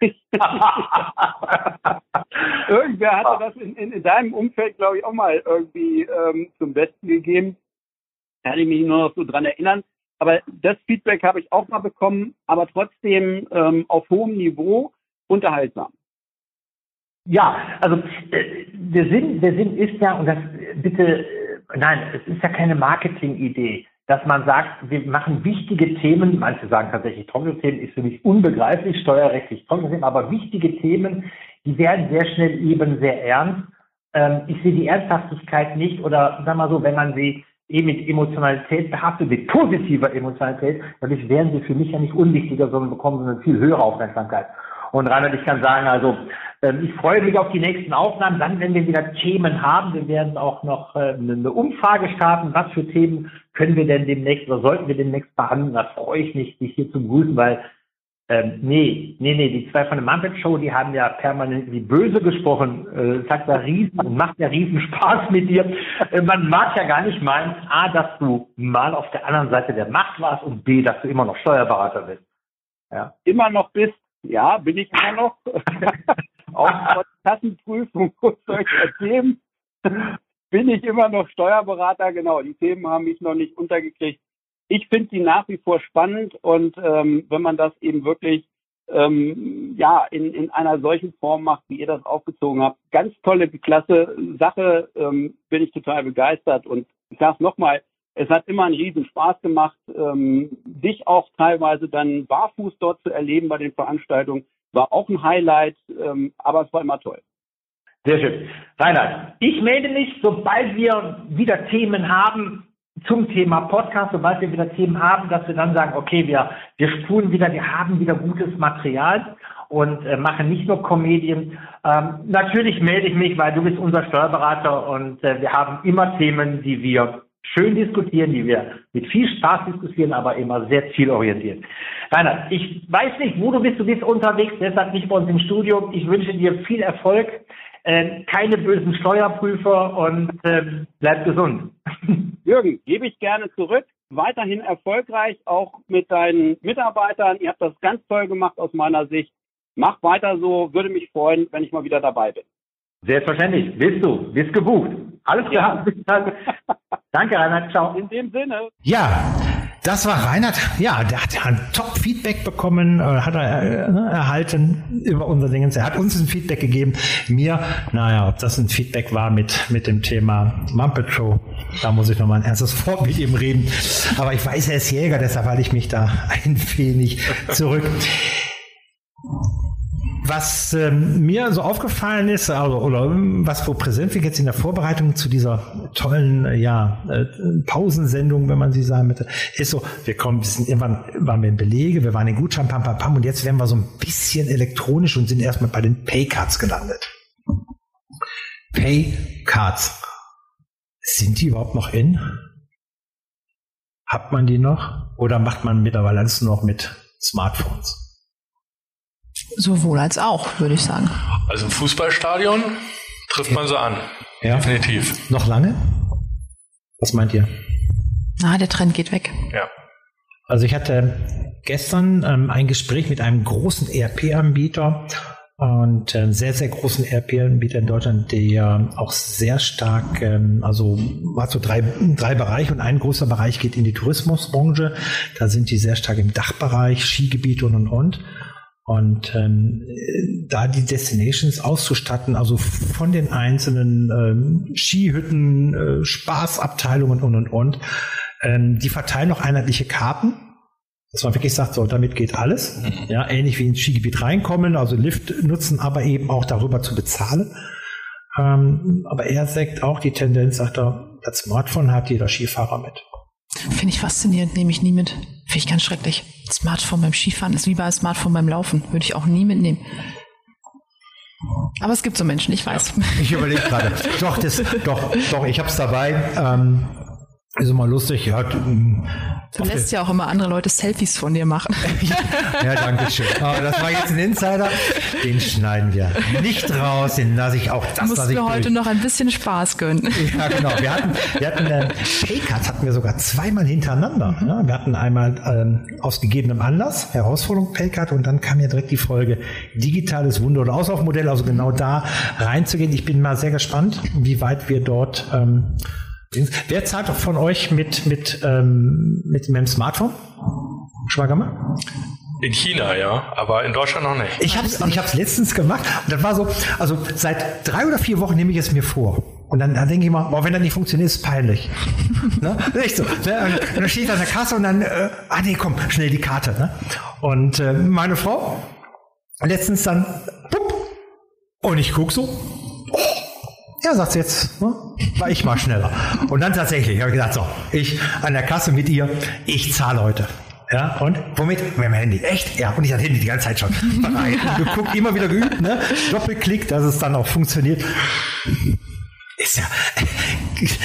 Irgendwer hatte das in deinem Umfeld, glaube ich, auch mal irgendwie zum Besten gegeben. Kann ich mich nur noch so dran erinnern. Aber das Feedback habe ich auch mal bekommen, aber trotzdem auf hohem Niveau unterhaltsam. Ja, also der Sinn ist ja, und das bitte, nein, es ist ja keine Marketing-Idee, dass man sagt, wir machen wichtige Themen, manche sagen tatsächlich Trockenthemen, ist für mich unbegreiflich, steuerrechtlich Trockenthemen, aber wichtige Themen, die werden sehr schnell eben sehr ernst. Ich sehe die Ernsthaftigkeit nicht, oder sagen wir mal so, wenn man sie eben mit Emotionalität behaftet, mit positiver Emotionalität, dadurch werden sie für mich ja nicht unwichtiger, sondern bekommen eine viel höhere Aufmerksamkeit. Und Reinhard, ich kann sagen, also ich freue mich auf die nächsten Aufnahmen. Dann, wenn wir wieder Themen haben, wir werden auch noch eine Umfrage starten. Was für Themen können wir denn demnächst oder sollten wir demnächst behandeln? Da freue ich mich, dich hier zu begrüßen, weil die zwei von der Muppet Show, die haben ja permanent wie böse gesprochen. Es hat ja macht ja riesen Spaß mit dir. Man mag ja gar nicht meinen, A, dass du mal auf der anderen Seite der Macht warst und B, dass du immer noch Steuerberater bist. Ja. Immer noch bist. Ja, bin ich immer noch. Auch Kassenprüfung muss euch ergeben. Bin ich immer noch Steuerberater? Genau, die Themen haben mich noch nicht untergekriegt. Ich finde die nach wie vor spannend und wenn man das eben wirklich in einer solchen Form macht, wie ihr das aufgezogen habt, ganz tolle, klasse Sache, bin ich total begeistert. Und ich sage es nochmal, es hat immer einen riesen Spaß gemacht, dich auch teilweise dann barfuß dort zu erleben bei den Veranstaltungen. War auch ein Highlight, aber es war immer toll. Sehr schön. Reinhard, ich melde mich, sobald wir wieder Themen haben zum Thema Podcast, sobald wir wieder Themen haben, dass wir dann sagen, okay, wir spulen wieder, wir haben wieder gutes Material und machen nicht nur Comedien. Natürlich melde ich mich, weil du bist unser Steuerberater und wir haben immer Themen, die wir schön diskutieren, die wir mit viel Spaß diskutieren, aber immer sehr zielorientiert. Reinhard, ich weiß nicht, wo du bist unterwegs, deshalb nicht bei uns im Studio. Ich wünsche dir viel Erfolg, keine bösen Steuerprüfer und bleib gesund. Jürgen, gebe ich gerne zurück. Weiterhin erfolgreich, auch mit deinen Mitarbeitern. Ihr habt das ganz toll gemacht aus meiner Sicht. Mach weiter so, würde mich freuen, wenn ich mal wieder dabei bin. Selbstverständlich, bist gebucht. Alles klar, bis dann. Danke, Reinhard. Ciao. In dem Sinne. Ja, das war Reinhard. Ja, der hat ja ein Top-Feedback bekommen, erhalten über unser Dingens. Er hat uns ein Feedback gegeben. Mir, naja, ob das ein Feedback war mit dem Thema Muppet Show, da muss ich nochmal ein ernstes Wort mit ihm reden. Aber ich weiß, er ist Jäger, deshalb halte ich mich da ein wenig zurück. Was mir so aufgefallen ist, also, oder was wo präsent wird jetzt in der Vorbereitung zu dieser tollen Pausensendung, wenn man sie sagen möchte, ist so, irgendwann waren wir in Belege, wir waren in Gutschein, und jetzt werden wir so ein bisschen elektronisch und sind erstmal bei den Paycards gelandet. Paycards. Sind die überhaupt noch in? Hat man die noch? Oder macht man mittlerweile alles nur noch mit Smartphones? Sowohl als auch, würde ich sagen. Also im Fußballstadion trifft man sie an. Ja, definitiv. Noch lange? Was meint ihr? Na, der Trend geht weg. Ja. Also ich hatte gestern ein Gespräch mit einem großen ERP-Anbieter und sehr, sehr großen ERP-Anbieter in Deutschland, der auch sehr stark, also hat so drei Bereiche und ein großer Bereich geht in die Tourismusbranche. Da sind die sehr stark im Dachbereich, Skigebiete und. Und da die Destinations auszustatten, also von den einzelnen Skihütten, Spaßabteilungen und. Die verteilen noch einheitliche Karten, dass man wirklich sagt, so, damit geht alles. Ja, ähnlich wie ins Skigebiet reinkommen, also Lift nutzen, aber eben auch darüber zu bezahlen. Aber er sagt auch die Tendenz, sagt er, das Smartphone hat jeder Skifahrer mit. Finde ich faszinierend, nehme ich nie mit. Finde ich ganz schrecklich. Smartphone beim Skifahren ist wie bei Smartphone beim Laufen. Würde ich auch nie mitnehmen. Aber es gibt so Menschen, ich weiß. Ja, ich überlege gerade. Doch, ich habe es dabei. Ist immer lustig. Ja, du lässt ja auch immer andere Leute Selfies von dir machen. Ja, danke schön. Aber das war jetzt ein Insider. Den schneiden wir nicht raus. Den lasse ich auch. Das lasse ich durch. Heute noch ein bisschen Spaß gönnen. Ja, genau. Wir hatten Paycards hatten wir sogar zweimal hintereinander. Mhm. Ja, wir hatten einmal aus gegebenem Anlass Herausforderung Paycard und dann kam ja direkt die Folge digitales Wunder- oder Auslaufmodell. Also genau da reinzugehen. Ich bin mal sehr gespannt, wie weit wir dort... Wer zahlt doch von euch mit meinem Smartphone? Schwagermann? In China, ja, aber in Deutschland noch nicht. Ich hab's letztens gemacht und das war so, also seit 3 oder 4 Wochen nehme ich es mir vor. Und dann denke ich mal, boah, wenn das nicht funktioniert, ist es peinlich. Ne? Echt so. Ne? Und dann steht ich an der Kasse und dann, nee, komm, schnell die Karte. Ne? Und meine Frau, letztens dann, bupp, und ich guck so, ja, sagt sie jetzt, ne? War ich mal schneller. Und dann tatsächlich, habe ich gesagt, so, ich an der Kasse mit ihr, ich zahle heute. Ja, und womit? Mit dem Handy. Echt? Ja, und ich hatte Handy die ganze Zeit schon. Geguckt, immer wieder geübt, ne? Doppelklick, dass es dann auch funktioniert. Ist ja,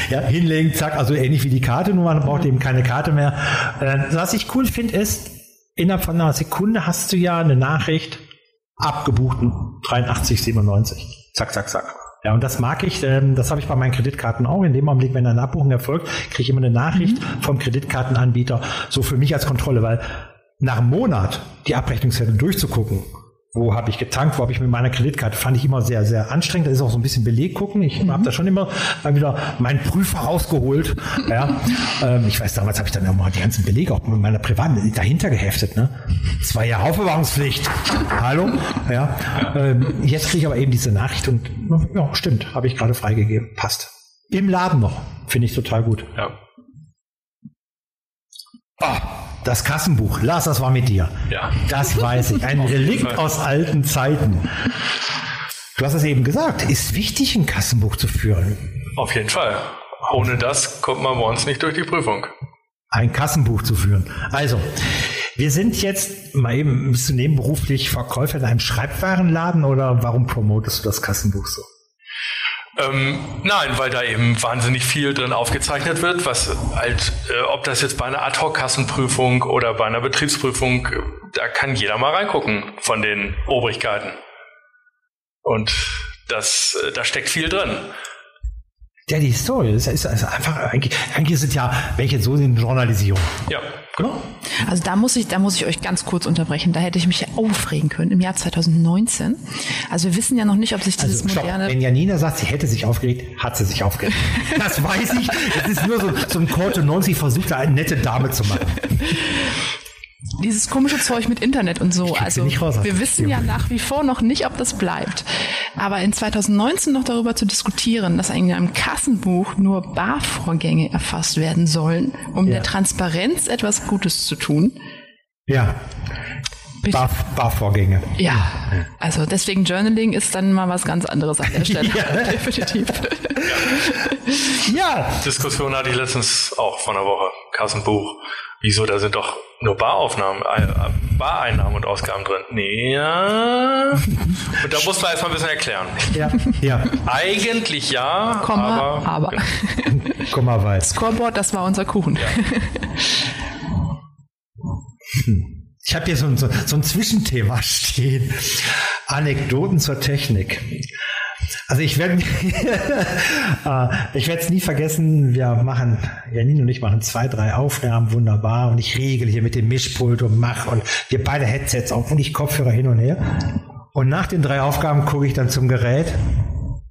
ja, hinlegen, zack, also ähnlich wie die Karte, nur man braucht eben keine Karte mehr. Was ich cool finde ist, innerhalb von einer Sekunde hast du ja eine Nachricht, abgebuchten 83,97. Zack, zack, zack. Ja, und das mag ich, das habe ich bei meinen Kreditkarten auch. In dem Augenblick, wenn eine Abbuchung erfolgt, kriege ich immer eine Nachricht vom Kreditkartenanbieter, so für mich als Kontrolle, weil nach einem Monat die Abrechnungszettel durchzugucken, wo habe ich getankt, wo habe ich mit meiner Kreditkarte, fand ich immer sehr, sehr anstrengend. Da ist auch so ein bisschen Beleg gucken. Ich habe da schon immer mal wieder meinen Prüfer rausgeholt. Ja. Ich weiß, damals habe ich dann auch mal die ganzen Belege auch mit meiner privaten dahinter geheftet. Ne? 2 Jahre Aufbewahrungspflicht. Hallo? Ja. Jetzt kriege ich aber eben diese Nachricht und ja, stimmt, habe ich gerade freigegeben. Passt. Im Laden noch. Finde ich total gut. Ja. Oh. Das Kassenbuch. Lars, das war mit dir. Ja. Das weiß ich. Ein Relikt aus alten Zeiten. Du hast es eben gesagt. Ist wichtig, ein Kassenbuch zu führen. Auf jeden Fall. Ohne das kommt man bei uns nicht durch die Prüfung. Ein Kassenbuch zu führen. Also, wir sind jetzt mal eben, bist du nebenberuflich Verkäufer in einem Schreibwarenladen oder warum promotest du das Kassenbuch so? Nein, weil da eben wahnsinnig viel drin aufgezeichnet wird, was halt, ob das jetzt bei einer Ad-Hoc-Kassenprüfung oder bei einer Betriebsprüfung, da kann jeder mal reingucken von den Obrigkeiten. Und da steckt viel drin. Ja, die Historie ist einfach, eigentlich sind ja welche so in Journalisierung. Ja, genau. Also da muss ich euch ganz kurz unterbrechen. Da hätte ich mich ja aufregen können im Jahr 2019. Also wir wissen ja noch nicht, ob sich dieses moderne... Wenn Janina sagt, sie hätte sich aufgeregt, hat sie sich aufgeregt. Das weiß ich. Es ist nur so ein Korte 90 versucht, da eine nette Dame zu machen. Dieses komische Zeug mit Internet und so. Also wir wissen ja nach wie vor noch nicht, ob das bleibt. Aber in 2019 noch darüber zu diskutieren, dass in einem Kassenbuch nur Barvorgänge erfasst werden sollen, um der Transparenz etwas Gutes zu tun. Ja. Barvorgänge. Ja. Also deswegen Journaling ist dann mal was ganz anderes an der Stelle. Ja. Definitiv. Ja. Diskussion hatte ich letztens auch vor einer Woche. Kassenbuch. Wieso, da sind doch nur Bareinnahmen und Ausgaben drin. Nee, ja. Und da musst du erstmal ein bisschen erklären. Ja, ja. Eigentlich ja, Komma, aber. Genau. Komma weiß. Scoreboard, das war unser Kuchen. Ja. Ich habe hier so ein Zwischenthema stehen. Anekdoten zur Technik. Also ich werde es nie vergessen, wir machen, Janine und ich machen 2, 3 Aufnahmen, wunderbar, und ich regle hier mit dem Mischpult und mache und wir beide Headsets auf und ich Kopfhörer hin und her. Und nach den 3 Aufgaben gucke ich dann zum Gerät.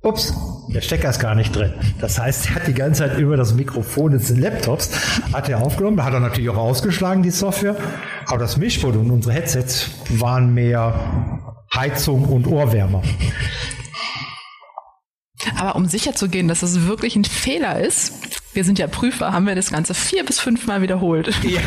Ups, der Stecker ist gar nicht drin. Das heißt, er hat die ganze Zeit über das Mikrofon des Laptops hat er aufgenommen. Da hat er natürlich auch ausgeschlagen, die Software. Aber das Mischpult und unsere Headsets waren mehr Heizung und Ohrwärmer. Aber um sicher zu gehen, dass es wirklich ein Fehler ist, wir sind ja Prüfer, haben wir das Ganze 4 bis 5 Mal wiederholt. Ja,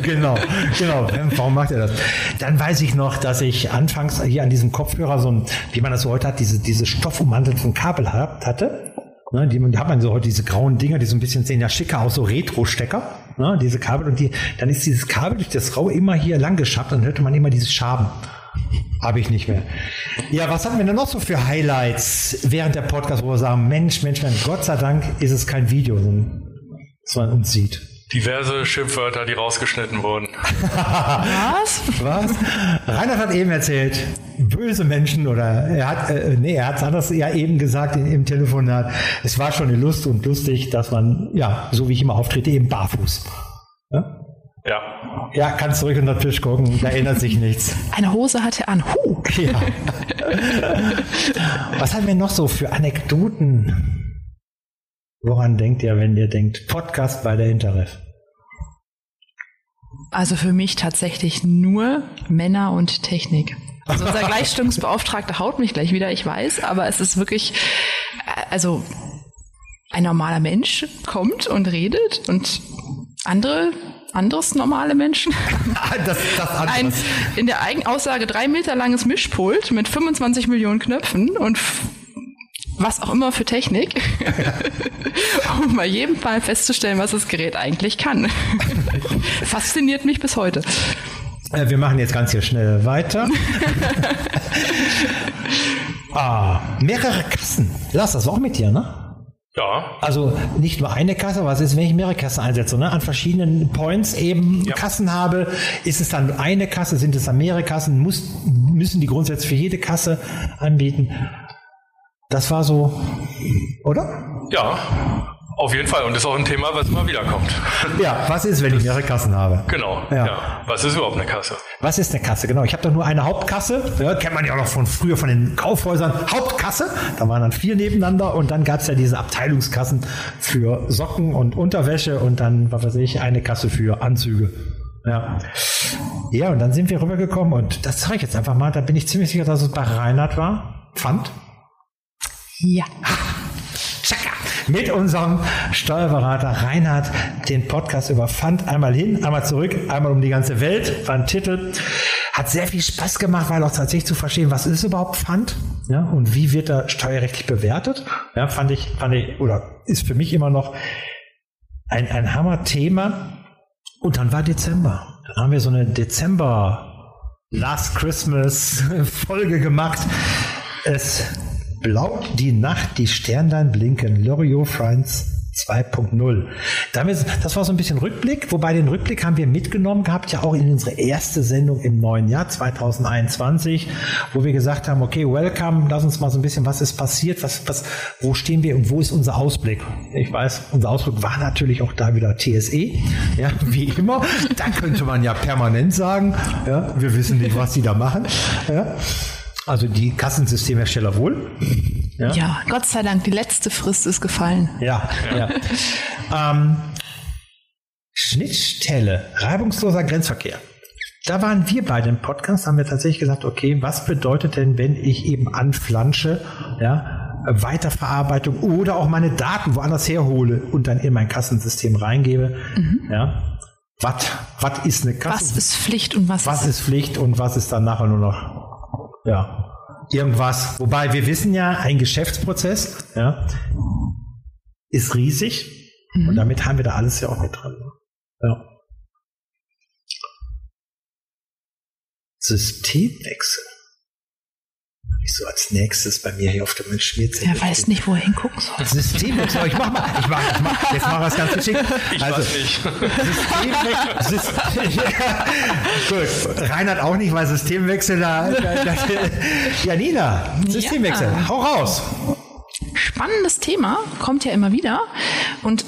genau. Ja, genau. Warum macht er das? Dann weiß ich noch, dass ich anfangs hier an diesem Kopfhörer so ein, wie man das so heute hat, diese stoffummantelten Kabel hatte. Ne, die hat man so heute, diese grauen Dinger, die so ein bisschen sehen ja schicker aus, so Retro-Stecker. Ne, diese Kabel und dann ist dieses Kabel durch das Rau immer hier lang geschafft und dann hörte man immer dieses Schaben. Habe ich nicht mehr. Ja, was hatten wir denn noch so für Highlights während der Podcast, wo wir sagen, Mensch, Gott sei Dank ist es kein Video, das man uns sieht. Diverse Schimpfwörter, die rausgeschnitten wurden. Was? Reinhard hat eben erzählt, böse Menschen er hat es anders ja eben gesagt im Telefonat. Es war schon eine Lust und lustig, dass man, ja, so wie ich immer auftrete, eben barfuß. Ja? Ja, kannst zurück unter den Tisch gucken, da ändert sich nichts. Eine Hose hat er an. Ja. Was haben wir noch so für Anekdoten? Woran denkt ihr, wenn ihr denkt, Podcast bei der Interref? Also für mich tatsächlich nur Männer und Technik. Also unser Gleichstellungsbeauftragter haut mich gleich wieder, ich weiß, aber es ist wirklich, also ein normaler Mensch kommt und redet und anderes normale Menschen. Ein in der Eigenaussage 3 Meter langes Mischpult mit 25 Millionen Knöpfen und was auch immer für Technik, um bei jedem Fall festzustellen, was das Gerät eigentlich kann. Fasziniert mich bis heute. Wir machen jetzt ganz hier schnell weiter. Mehrere Kassen. Lass das auch mit dir, ne? Ja. Also nicht nur eine Kasse, was ist, wenn ich mehrere Kassen einsetze? Ne? An verschiedenen Points eben Kassen habe. Ist es dann eine Kasse? Sind es dann mehrere Kassen? Müssen die grundsätzlich für jede Kasse anbieten? Das war so, oder? Ja, auf jeden Fall. Und das ist auch ein Thema, was immer wieder kommt. Ja, was ist, wenn ich mehrere Kassen habe? Genau. Ja. Was ist überhaupt eine Kasse? Was ist eine Kasse? Genau. Ich habe doch nur eine Hauptkasse. Ja, kennt man ja auch noch von früher, von den Kaufhäusern. Hauptkasse. Da waren dann 4 nebeneinander. Und dann gab es ja diese Abteilungskassen für Socken und Unterwäsche. Und dann, was weiß ich, eine Kasse für Anzüge. Ja, und dann sind wir rübergekommen. Und das zeige ich jetzt einfach mal. Da bin ich ziemlich sicher, dass es bei Reinhard war. Pfand? Ja. Mit unserem Steuerberater Reinhard den Podcast über Pfand. Einmal hin, einmal zurück, einmal um die ganze Welt. War ein Titel. Hat sehr viel Spaß gemacht, weil auch tatsächlich zu verstehen, was ist überhaupt Pfand, ja, und wie wird da steuerrechtlich bewertet. Ja, fand ich, oder ist für mich immer noch ein Hammer-Thema. Und dann war Dezember. Dann haben wir so eine Dezember-Last Christmas-Folge gemacht. Es blau die Nacht, die Sternlein blinken, Loriot Friends 2.0. Das war so ein bisschen Rückblick, wobei den Rückblick haben wir mitgenommen gehabt, ja auch in unsere erste Sendung im neuen Jahr 2021, wo wir gesagt haben, okay, welcome, lass uns mal so ein bisschen, was ist passiert, wo stehen wir und wo ist unser Ausblick? Ich weiß, unser Ausblick war natürlich auch da wieder TSE, ja, wie immer. Da könnte man ja permanent sagen, ja, wir wissen nicht, was die da machen. Ja. Also die Kassensystemhersteller wohl. Ja, Gott sei Dank, die letzte Frist ist gefallen. Ja. Schnittstelle, reibungsloser Grenzverkehr. Da waren wir bei dem Podcast, haben wir tatsächlich gesagt, okay, was bedeutet denn, wenn ich eben anflansche, ja, Weiterverarbeitung oder auch meine Daten woanders herhole und dann in mein Kassensystem reingebe, ja. Was ist eine Kasse? Was ist Pflicht und was ist dann nachher nur noch? Ja, irgendwas. Wobei wir wissen ja, ein Geschäftsprozess ist riesig und damit haben wir da alles ja auch mit drin. Ja. Systemwechsel. mich so als nächstes bei mir hier auf dem Schmierzettel. Er weiß nicht, wo er hingucken soll. Systemwechsel, jetzt machen wir das ganz geschickt. Gut, Reinhard auch nicht, weil Systemwechsel da. Ja, Nina, Systemwechsel, ja. Hau raus. Spannendes Thema, kommt ja immer wieder. Und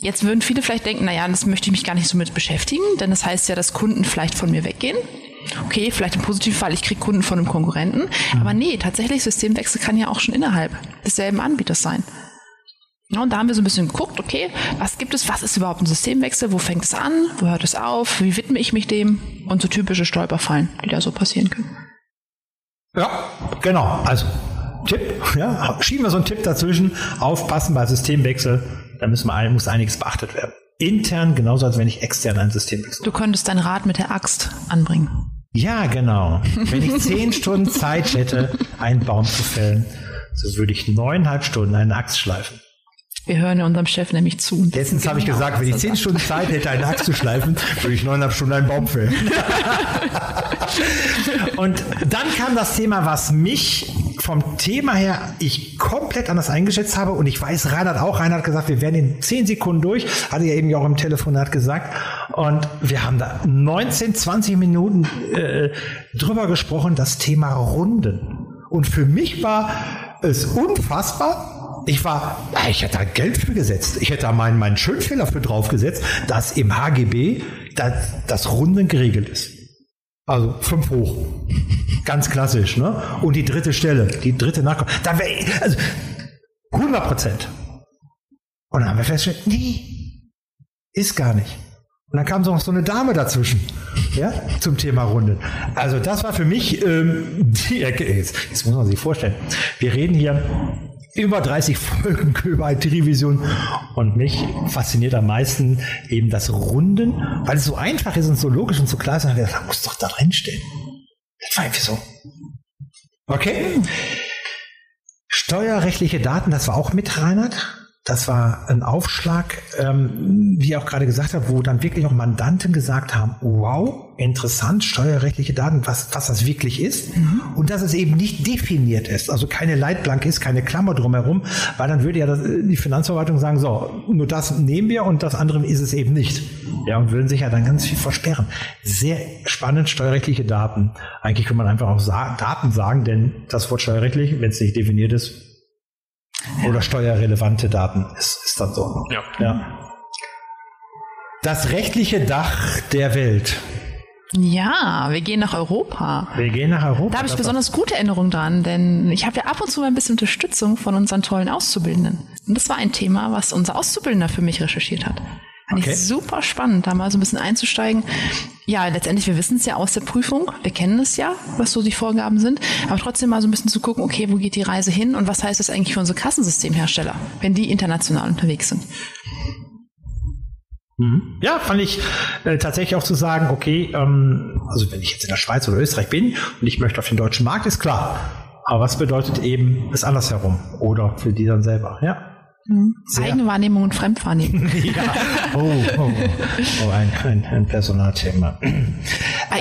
jetzt würden viele vielleicht denken, naja, das möchte ich mich gar nicht so mit beschäftigen, denn das heißt ja, dass Kunden vielleicht von mir weggehen. Okay, vielleicht im positiven Fall, ich kriege Kunden von einem Konkurrenten. Mhm. Aber nee, tatsächlich, Systemwechsel kann ja auch schon innerhalb desselben Anbieters sein. Ja, und da haben wir so ein bisschen geguckt, okay, was gibt es, was ist überhaupt ein Systemwechsel, wo fängt es an, wo hört es auf, wie widme ich mich dem? Und so typische Stolperfallen, die da so passieren können. Ja, genau, also Tipp, ja, schieben wir so einen Tipp dazwischen, aufpassen bei Systemwechsel, da müssen wir, muss einiges beachtet werden. Intern genauso, als wenn ich extern ein System wechsle. Du könntest dein Rad mit der Axt anbringen. Ja, genau. Wenn ich 10 Stunden Zeit hätte, einen Baum zu fällen, so würde ich 9,5 Stunden eine Axt schleifen. Wir hören ja unserem Chef nämlich zu. Letztens habe ich gesagt, wenn ich 10 Stunden Zeit hätte, eine Axt zu schleifen, würde ich 9,5 Stunden einen Baum fällen. Und dann kam das Thema, was mich vom Thema her ich komplett anders eingeschätzt habe. Und ich weiß, Reinhard auch. Reinhard hat gesagt, wir werden in 10 Sekunden durch. Hatte ja eben auch im Telefonat gesagt. Und wir haben da 19, 20 Minuten drüber gesprochen, das Thema Runden. Und für mich war es unfassbar. Ich hätte da Geld für gesetzt. Ich hätte da meinen Schönfehler für draufgesetzt, dass im HGB das Runden geregelt ist. Also 5 hoch. Ganz klassisch, ne? Und die dritte Stelle, die dritte Nachkommende. 100%. Und dann haben wir festgestellt, nee, ist gar nicht. Und dann kam so noch so eine Dame dazwischen, ja, zum Thema Runden. Also das war für mich die Ecke. Jetzt muss man sich vorstellen. Wir reden hier über 30 Folgen über IT-Revision und mich fasziniert am meisten eben das Runden, weil es so einfach ist und so logisch und so klar ist, und da muss doch da drin stehen. Das war irgendwie so. Okay. Steuerrechtliche Daten, das war auch mit Reinhard. Das war ein Aufschlag, wie ich auch gerade gesagt habe, wo dann wirklich auch Mandanten gesagt haben, wow, interessant, steuerrechtliche Daten, was das wirklich ist. Mhm. Und dass es eben nicht definiert ist, also keine Leitplanke ist, keine Klammer drumherum, weil dann würde ja die Finanzverwaltung sagen, so, nur das nehmen wir und das andere ist es eben nicht. Ja, und würden sich ja dann ganz viel versperren. Sehr spannend, steuerrechtliche Daten. Eigentlich kann man einfach auch Daten sagen, denn das Wort steuerrechtlich, wenn es nicht definiert ist, oder steuerrelevante Daten ist dann so. Ja. Ja. Das rechtliche Dach der Welt. Ja, wir gehen nach Europa. Da habe ich besonders gute Erinnerungen dran, denn ich habe ja ab und zu mal ein bisschen Unterstützung von unseren tollen Auszubildenden. Und das war ein Thema, was unser Auszubildender für mich recherchiert hat. Fand ich super spannend, da mal so ein bisschen einzusteigen. Ja, letztendlich, wir wissen es ja aus der Prüfung, wir kennen es ja, was so die Vorgaben sind, aber trotzdem mal so ein bisschen zu gucken, okay, wo geht die Reise hin und was heißt das eigentlich für unsere Kassensystemhersteller, wenn die international unterwegs sind? Ja, fand ich tatsächlich auch zu sagen, okay, also wenn ich jetzt in der Schweiz oder Österreich bin und ich möchte auf den deutschen Markt, ist klar, aber was bedeutet eben es andersherum oder für die dann selber, ja. Eigene Wahrnehmung und Fremdwahrnehmung. Ja. Oh, ein Personalthema.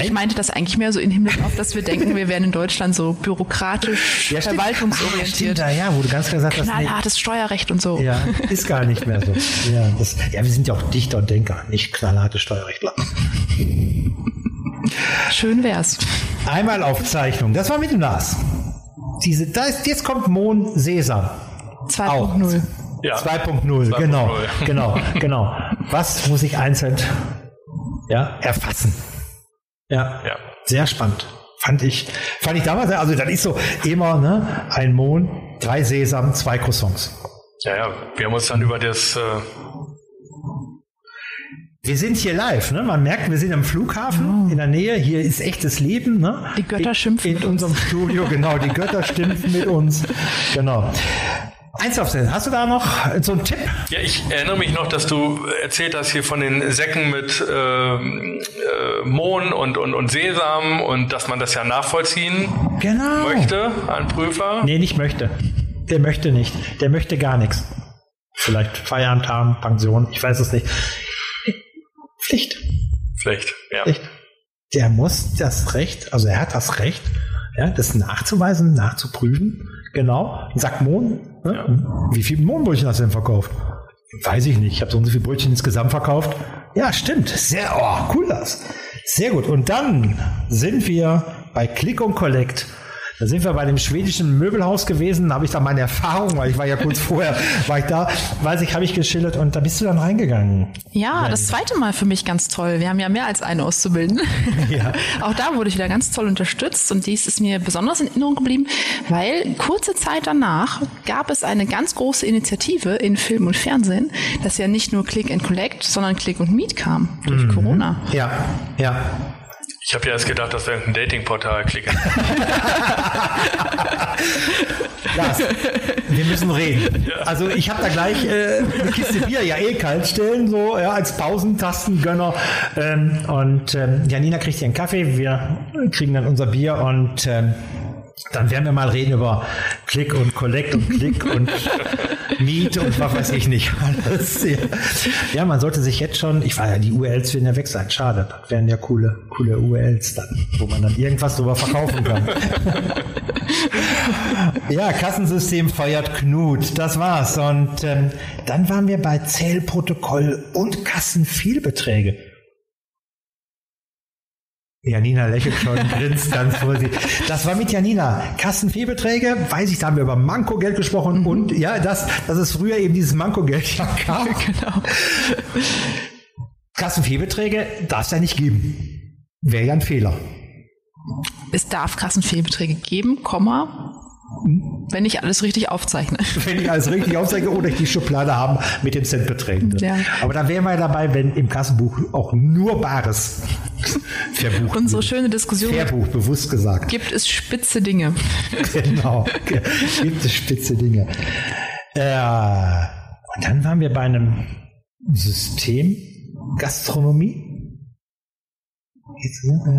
Ich meinte das eigentlich mehr so in Hinblick auf, dass wir denken, wir wären in Deutschland so bürokratisch, ja, verwaltungsorientiert. Ja, wo du ganz klar sagst, knallhartes Steuerrecht und so. Ja, ist gar nicht mehr so. Ja, wir sind ja auch Dichter und Denker, nicht knallharte Steuerrechtler. Schön wär's. Einmal Aufzeichnung. Das war mit dem Lars. Jetzt kommt Mond Sesam. 2.0. Ja. 2.0, genau. Was muss ich einzeln erfassen? Ja, sehr spannend. Fand ich damals, also das ist so immer, ne? Ein Mond, 3 Sesam, 2 Croissants. Ja, wir haben uns dann über das... Wir sind hier live, ne? Man merkt, wir sind am Flughafen in der Nähe. Hier ist echtes Leben, ne? Die Götter schimpfen in unserem Studio, genau. Die Götter schimpfen mit uns, genau. Eins auf den. Hast du da noch so einen Tipp? Ja, ich erinnere mich noch, dass du erzählt hast hier von den Säcken mit Mohn und Sesam und dass man das ja nachvollziehen möchte, ein Prüfer. Nee, nicht möchte. Der möchte nicht. Der möchte gar nichts. Vielleicht Feierabend haben, Pension, ich weiß es nicht. Pflicht. Der muss das Recht, also er hat das Recht, Ja, das nachzuweisen, nachzuprüfen. Genau. Sack Mohn. Ne? Ja. Wie viel Mohnbrötchen hast du denn verkauft? Weiß ich nicht. Ich habe so und so viele Brötchen insgesamt verkauft. Ja, stimmt. Sehr, oh, cool das. Sehr gut. Und dann sind wir bei Click und Collect. Da sind wir bei dem schwedischen Möbelhaus gewesen. Da habe ich da meine Erfahrung, weil ich war ja kurz vorher, war ich da, weiß ich, habe ich geschildert und da bist du dann reingegangen. Ja, Jan. Das zweite Mal für mich ganz toll. Wir haben ja mehr als einen Auszubildenden. Ja. Auch da wurde ich wieder ganz toll unterstützt und dies ist mir besonders in Erinnerung geblieben, weil kurze Zeit danach gab es eine ganz große Initiative in Film und Fernsehen, dass ja nicht nur Click and Collect, sondern Click und Meet kam durch Corona. Ja, ja. Ich habe ja erst gedacht, dass wir irgendein Dating-Portal klicken. Das. Wir müssen reden. Ja. Also ich habe da gleich eine Kiste Bier ja eh kalt stellen, so ja, als Pausentastengönner. Janina kriegt ihren Kaffee, wir kriegen dann unser Bier und dann werden wir mal reden über Click und Collect und Click und Miete und was weiß ich nicht. Alles. Ja, man sollte sich jetzt schon, ich war ja, die URLs werden ja weg sein, schade, das wären ja coole URLs dann, wo man dann irgendwas drüber verkaufen kann. Ja, Kassensystem feuert Knut, das war's. Und dann waren wir bei Zählprotokoll und Kassenfehlbeträge. Janina lächelt schon, grinst ganz vorsichtig. Das war mit Janina. Kassenfehlbeträge, weiß ich, da haben wir über Mankogeld gesprochen und ja, das ist früher eben dieses Mankogeld. Genau. Kassenfehlbeträge darf es ja nicht geben. Wäre ja ein Fehler. Es darf Kassenfehlbeträge geben, wenn ich alles richtig aufzeichne. Wenn ich alles richtig aufzeichne oder ich die Schublade habe mit den Centbeträgen. Ja. Aber da wären wir dabei, wenn im Kassenbuch auch nur Bares verbucht wird. Und so schöne Diskussionen. Verbucht, bewusst gesagt. Gibt es spitze Dinge. Genau. Gibt es spitze Dinge. Und dann waren wir bei einem System Gastronomie.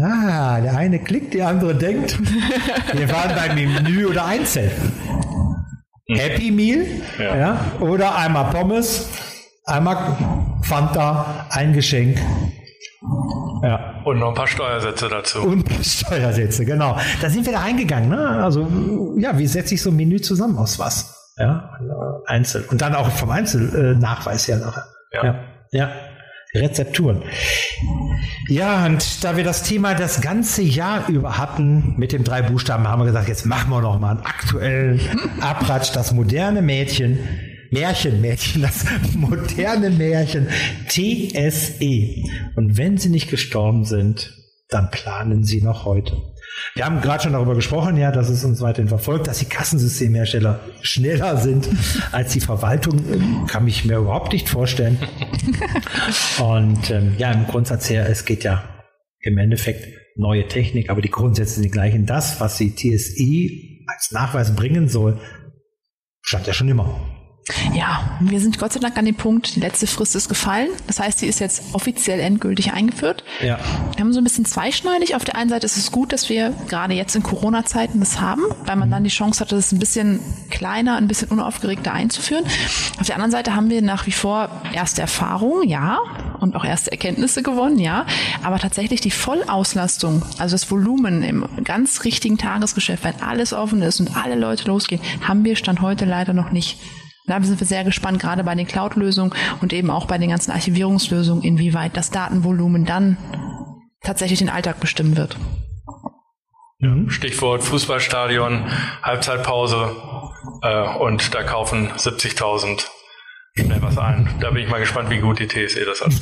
Ah, der eine klickt, der andere denkt. Wir waren beim Menü oder Einzel. Happy Meal, ja. Ja, oder einmal Pommes, einmal Fanta, ein Geschenk. Ja. Und noch ein paar Steuersätze dazu. Und ein paar Steuersätze, genau. Da sind wir da reingegangen. Ne? Also, ja, wie setze ich so ein Menü zusammen aus was? Ja, Einzel. Und dann auch vom Einzelnachweis her nachher. Ja. Ja. Ja. Rezepturen. Ja, und da wir das Thema das ganze Jahr über hatten, mit den 3 Buchstaben, haben wir gesagt, jetzt machen wir noch mal einen aktuellen Abratsch, das moderne Märchen, das moderne Märchen, TSE. Und wenn sie nicht gestorben sind, dann planen sie noch heute. Wir haben gerade schon darüber gesprochen, ja, dass es uns weiterhin verfolgt, dass die Kassensystemhersteller schneller sind als die Verwaltung, kann ich mir überhaupt nicht vorstellen. Und ja, im Grundsatz her, es geht ja im Endeffekt neue Technik, aber die Grundsätze sind die gleichen. Das, was die TSE als Nachweis bringen soll, stand ja schon immer. Ja, wir sind Gott sei Dank an dem Punkt, die letzte Frist ist gefallen. Das heißt, die ist jetzt offiziell endgültig eingeführt. Ja. Wir haben so ein bisschen zweischneidig. Auf der einen Seite ist es gut, dass wir gerade jetzt in Corona-Zeiten das haben, weil man dann die Chance hatte, das ein bisschen kleiner, ein bisschen unaufgeregter einzuführen. Auf der anderen Seite haben wir nach wie vor erste Erfahrungen, ja, und auch erste Erkenntnisse gewonnen, ja, aber tatsächlich die Vollauslastung, also das Volumen im ganz richtigen Tagesgeschäft, wenn alles offen ist und alle Leute losgehen, haben wir Stand heute leider noch nicht. Da sind wir sehr gespannt, gerade bei den Cloud-Lösungen und eben auch bei den ganzen Archivierungslösungen, inwieweit das Datenvolumen dann tatsächlich den Alltag bestimmen wird. Ja, Stichwort Fußballstadion, Halbzeitpause und da kaufen 70.000 schnell was ein. Da bin ich mal gespannt, wie gut die TSE das anmacht.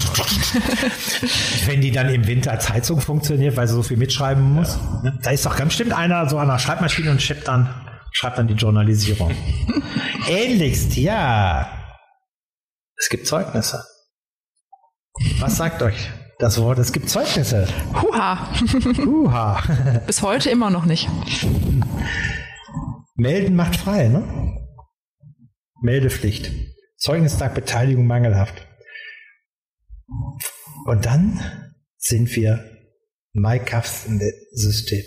Wenn die dann im Winter als Heizung funktioniert, weil sie so viel mitschreiben muss. Ja. Da ist doch ganz bestimmt einer so an der Schreibmaschine und schreibt dann die Journalisierung. Ähnlichst, ja. Es gibt Zeugnisse. Was sagt euch das Wort? Es gibt Zeugnisse. Huha. Huha. Bis heute immer noch nicht. Melden macht frei, ne? Meldepflicht. Zeugnistag, Beteiligung mangelhaft. Und dann sind wir Maikaffs in das System.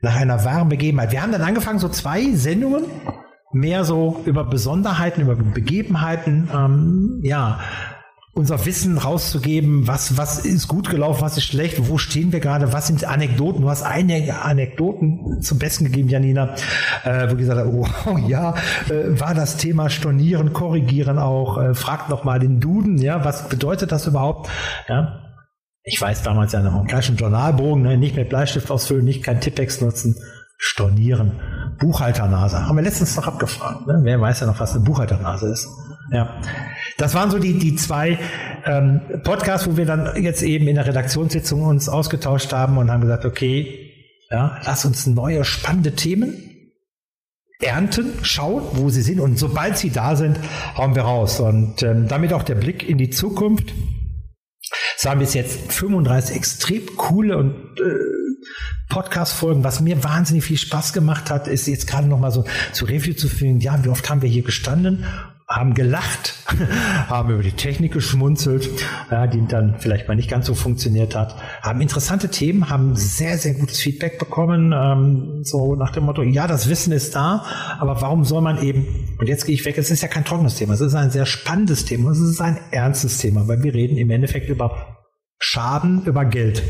Nach einer wahren Begebenheit. Wir haben dann angefangen, so 2 Sendungen, mehr so über Begebenheiten, unser Wissen rauszugeben, was ist gut gelaufen, was ist schlecht, wo stehen wir gerade, was sind Anekdoten. Du hast einige Anekdoten zum Besten gegeben, Janina, wo gesagt habe, war das Thema stornieren, korrigieren auch, fragt nochmal den Duden, ja, was bedeutet das überhaupt, ja. Ich weiß damals ja noch, gleich einen Journalbogen, ne, nicht mit Bleistift ausfüllen, nicht kein Tippex nutzen, stornieren. Buchhalternase. Haben wir letztens noch abgefragt. Ne? Wer weiß ja noch, was eine Buchhalternase ist. Ja. Das waren so die zwei Podcasts, wo wir dann jetzt eben in der Redaktionssitzung uns ausgetauscht haben und haben gesagt, okay, ja, lass uns neue spannende Themen ernten, schauen, wo sie sind, und sobald sie da sind, hauen wir raus. Und damit auch der Blick in die Zukunft. Es waren bis jetzt 35 extrem coole und Podcast-Folgen. Was mir wahnsinnig viel Spaß gemacht hat, ist jetzt gerade nochmal so zu Review zu führen. Ja, wie oft haben wir hier gestanden, haben gelacht, haben über die Technik geschmunzelt, die dann vielleicht mal nicht ganz so funktioniert hat, haben interessante Themen, haben sehr, sehr gutes Feedback bekommen, so nach dem Motto, ja, das Wissen ist da, aber warum soll man eben, und jetzt gehe ich weg, es ist ja kein trockenes Thema, es ist ein sehr spannendes Thema, es ist ein ernstes Thema, weil wir reden im Endeffekt über Schaden, über Geld.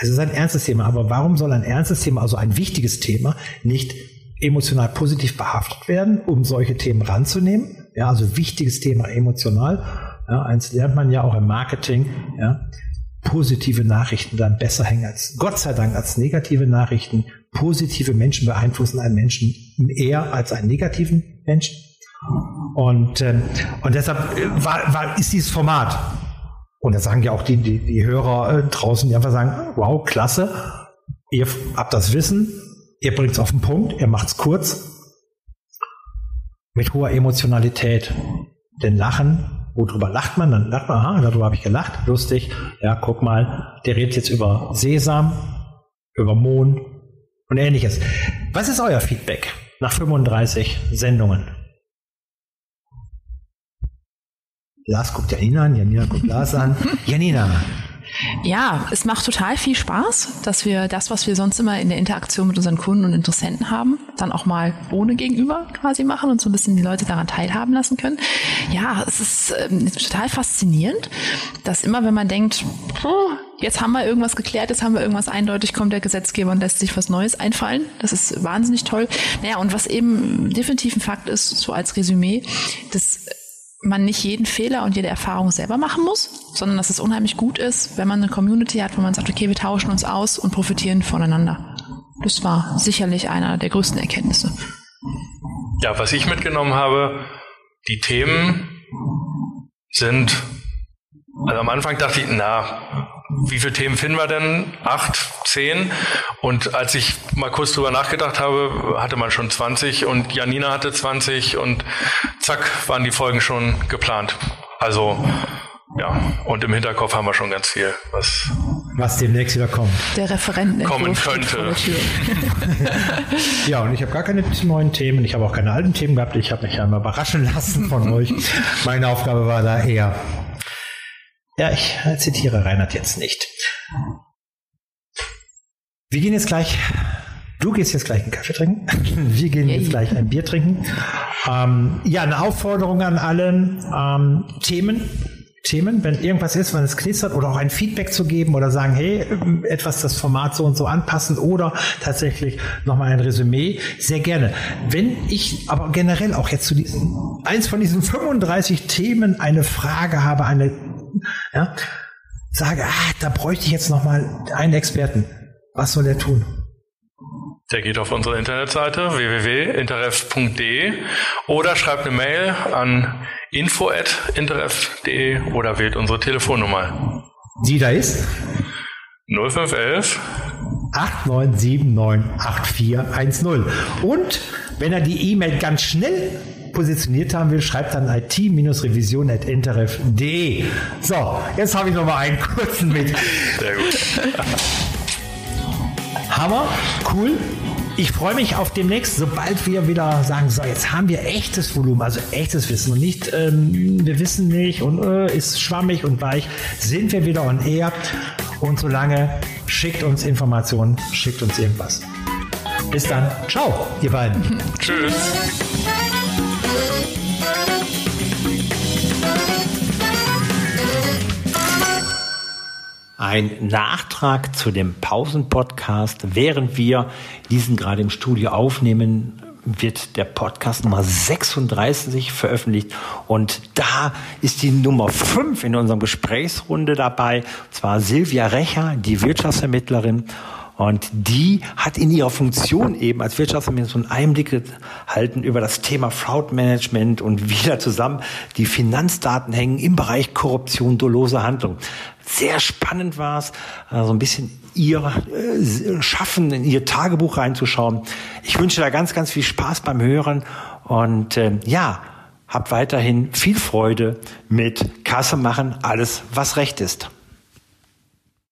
Es ist ein ernstes Thema, aber warum soll ein ernstes Thema, also ein wichtiges Thema, nicht emotional positiv behaftet werden, um solche Themen ranzunehmen? Ja, also wichtiges Thema emotional. Ja, eins lernt man ja auch im Marketing. Ja, positive Nachrichten dann besser hängen als, Gott sei Dank, als negative Nachrichten. Positive Menschen beeinflussen einen Menschen eher als einen negativen Menschen. Und deshalb ist dieses Format. Und da sagen ja auch die Hörer draußen, die einfach sagen, wow, klasse, ihr habt das Wissen, ihr bringt es auf den Punkt, ihr macht es kurz. Mit hoher Emotionalität. Denn Lachen, worüber lacht man? Dann lacht man, aha, darüber habe ich gelacht, lustig. Ja, guck mal, der redet jetzt über Sesam, über Mohn und Ähnliches. Was ist euer Feedback nach 35 Sendungen? Lars guckt Janina an, Janina guckt Lars an. Janina. Ja, es macht total viel Spaß, dass wir das, was wir sonst immer in der Interaktion mit unseren Kunden und Interessenten haben, dann auch mal ohne Gegenüber quasi machen und so ein bisschen die Leute daran teilhaben lassen können. Ja, es ist total faszinierend, dass immer, wenn man denkt, jetzt haben wir irgendwas geklärt, jetzt haben wir irgendwas eindeutig, kommt der Gesetzgeber und lässt sich was Neues einfallen. Das ist wahnsinnig toll. Naja, und was eben definitiv ein Fakt ist, so als Resümee, dass man nicht jeden Fehler und jede Erfahrung selber machen muss, sondern dass es unheimlich gut ist, wenn man eine Community hat, wo man sagt, okay, wir tauschen uns aus und profitieren voneinander. Das war sicherlich einer der größten Erkenntnisse. Ja, was ich mitgenommen habe, die Themen sind, also am Anfang dachte ich, wie viele Themen finden wir denn? 8, 10? Und als ich mal kurz drüber nachgedacht habe, hatte man schon 20 und Janina hatte 20 und zack, waren die Folgen schon geplant. Also, ja, und im Hinterkopf haben wir schon ganz viel, was demnächst wieder kommt. Der Referent kommen könnte. Ja, und ich habe gar keine neuen Themen, ich habe auch keine alten Themen gehabt, ich habe mich einmal überraschen lassen von euch. Meine Aufgabe war da eher... Ja, ich zitiere Reinhard jetzt nicht. Wir gehen jetzt gleich, du gehst jetzt gleich einen Kaffee trinken, wir gehen jetzt gleich ein Bier trinken. Eine Aufforderung an allen, Themen, wenn irgendwas ist, wenn es knistert, oder auch ein Feedback zu geben oder sagen, hey, etwas das Format so und so anpassen oder tatsächlich nochmal ein Resümee, sehr gerne. Wenn ich aber generell auch jetzt zu diesen, eins von diesen 35 Themen eine Frage habe, sage, da bräuchte ich jetzt nochmal einen Experten. Was soll der tun? Der geht auf unsere Internetseite www.interref.de oder schreibt eine Mail an info@interref.de oder wählt unsere Telefonnummer. Die da ist? 0511 89798410. Und wenn er die E-Mail ganz schnell positioniert haben will, schreibt dann it-revision@interref.de. So, jetzt habe ich noch mal einen kurzen mit. Sehr gut. Hammer, cool. Ich freue mich auf demnächst, sobald wir wieder sagen, so, jetzt haben wir echtes Volumen, also echtes Wissen und nicht, wir wissen nicht und ist schwammig und weich, sind wir wieder on air und solange schickt uns Informationen, schickt uns irgendwas. Bis dann. Ciao, ihr beiden. Tschüss. ein Nachtrag zu dem Pausen-Podcast. Während wir diesen gerade im Studio aufnehmen, wird der Podcast Nummer 36 veröffentlicht. Und da ist die Nummer 5 in unserer Gesprächsrunde dabei. Und zwar Silvia Recher, die Wirtschaftsvermittlerin. Und die hat in ihrer Funktion eben als Wirtschaftsministerin einen Einblick gehalten über das Thema Fraud-Management und wie da zusammen die Finanzdaten hängen im Bereich Korruption, dolose Handlung. Sehr spannend war es, so also ein bisschen ihr Schaffen in ihr Tagebuch reinzuschauen. Ich wünsche da ganz, ganz viel Spaß beim Hören und ja, habt weiterhin viel Freude mit Kasse machen, alles was recht ist.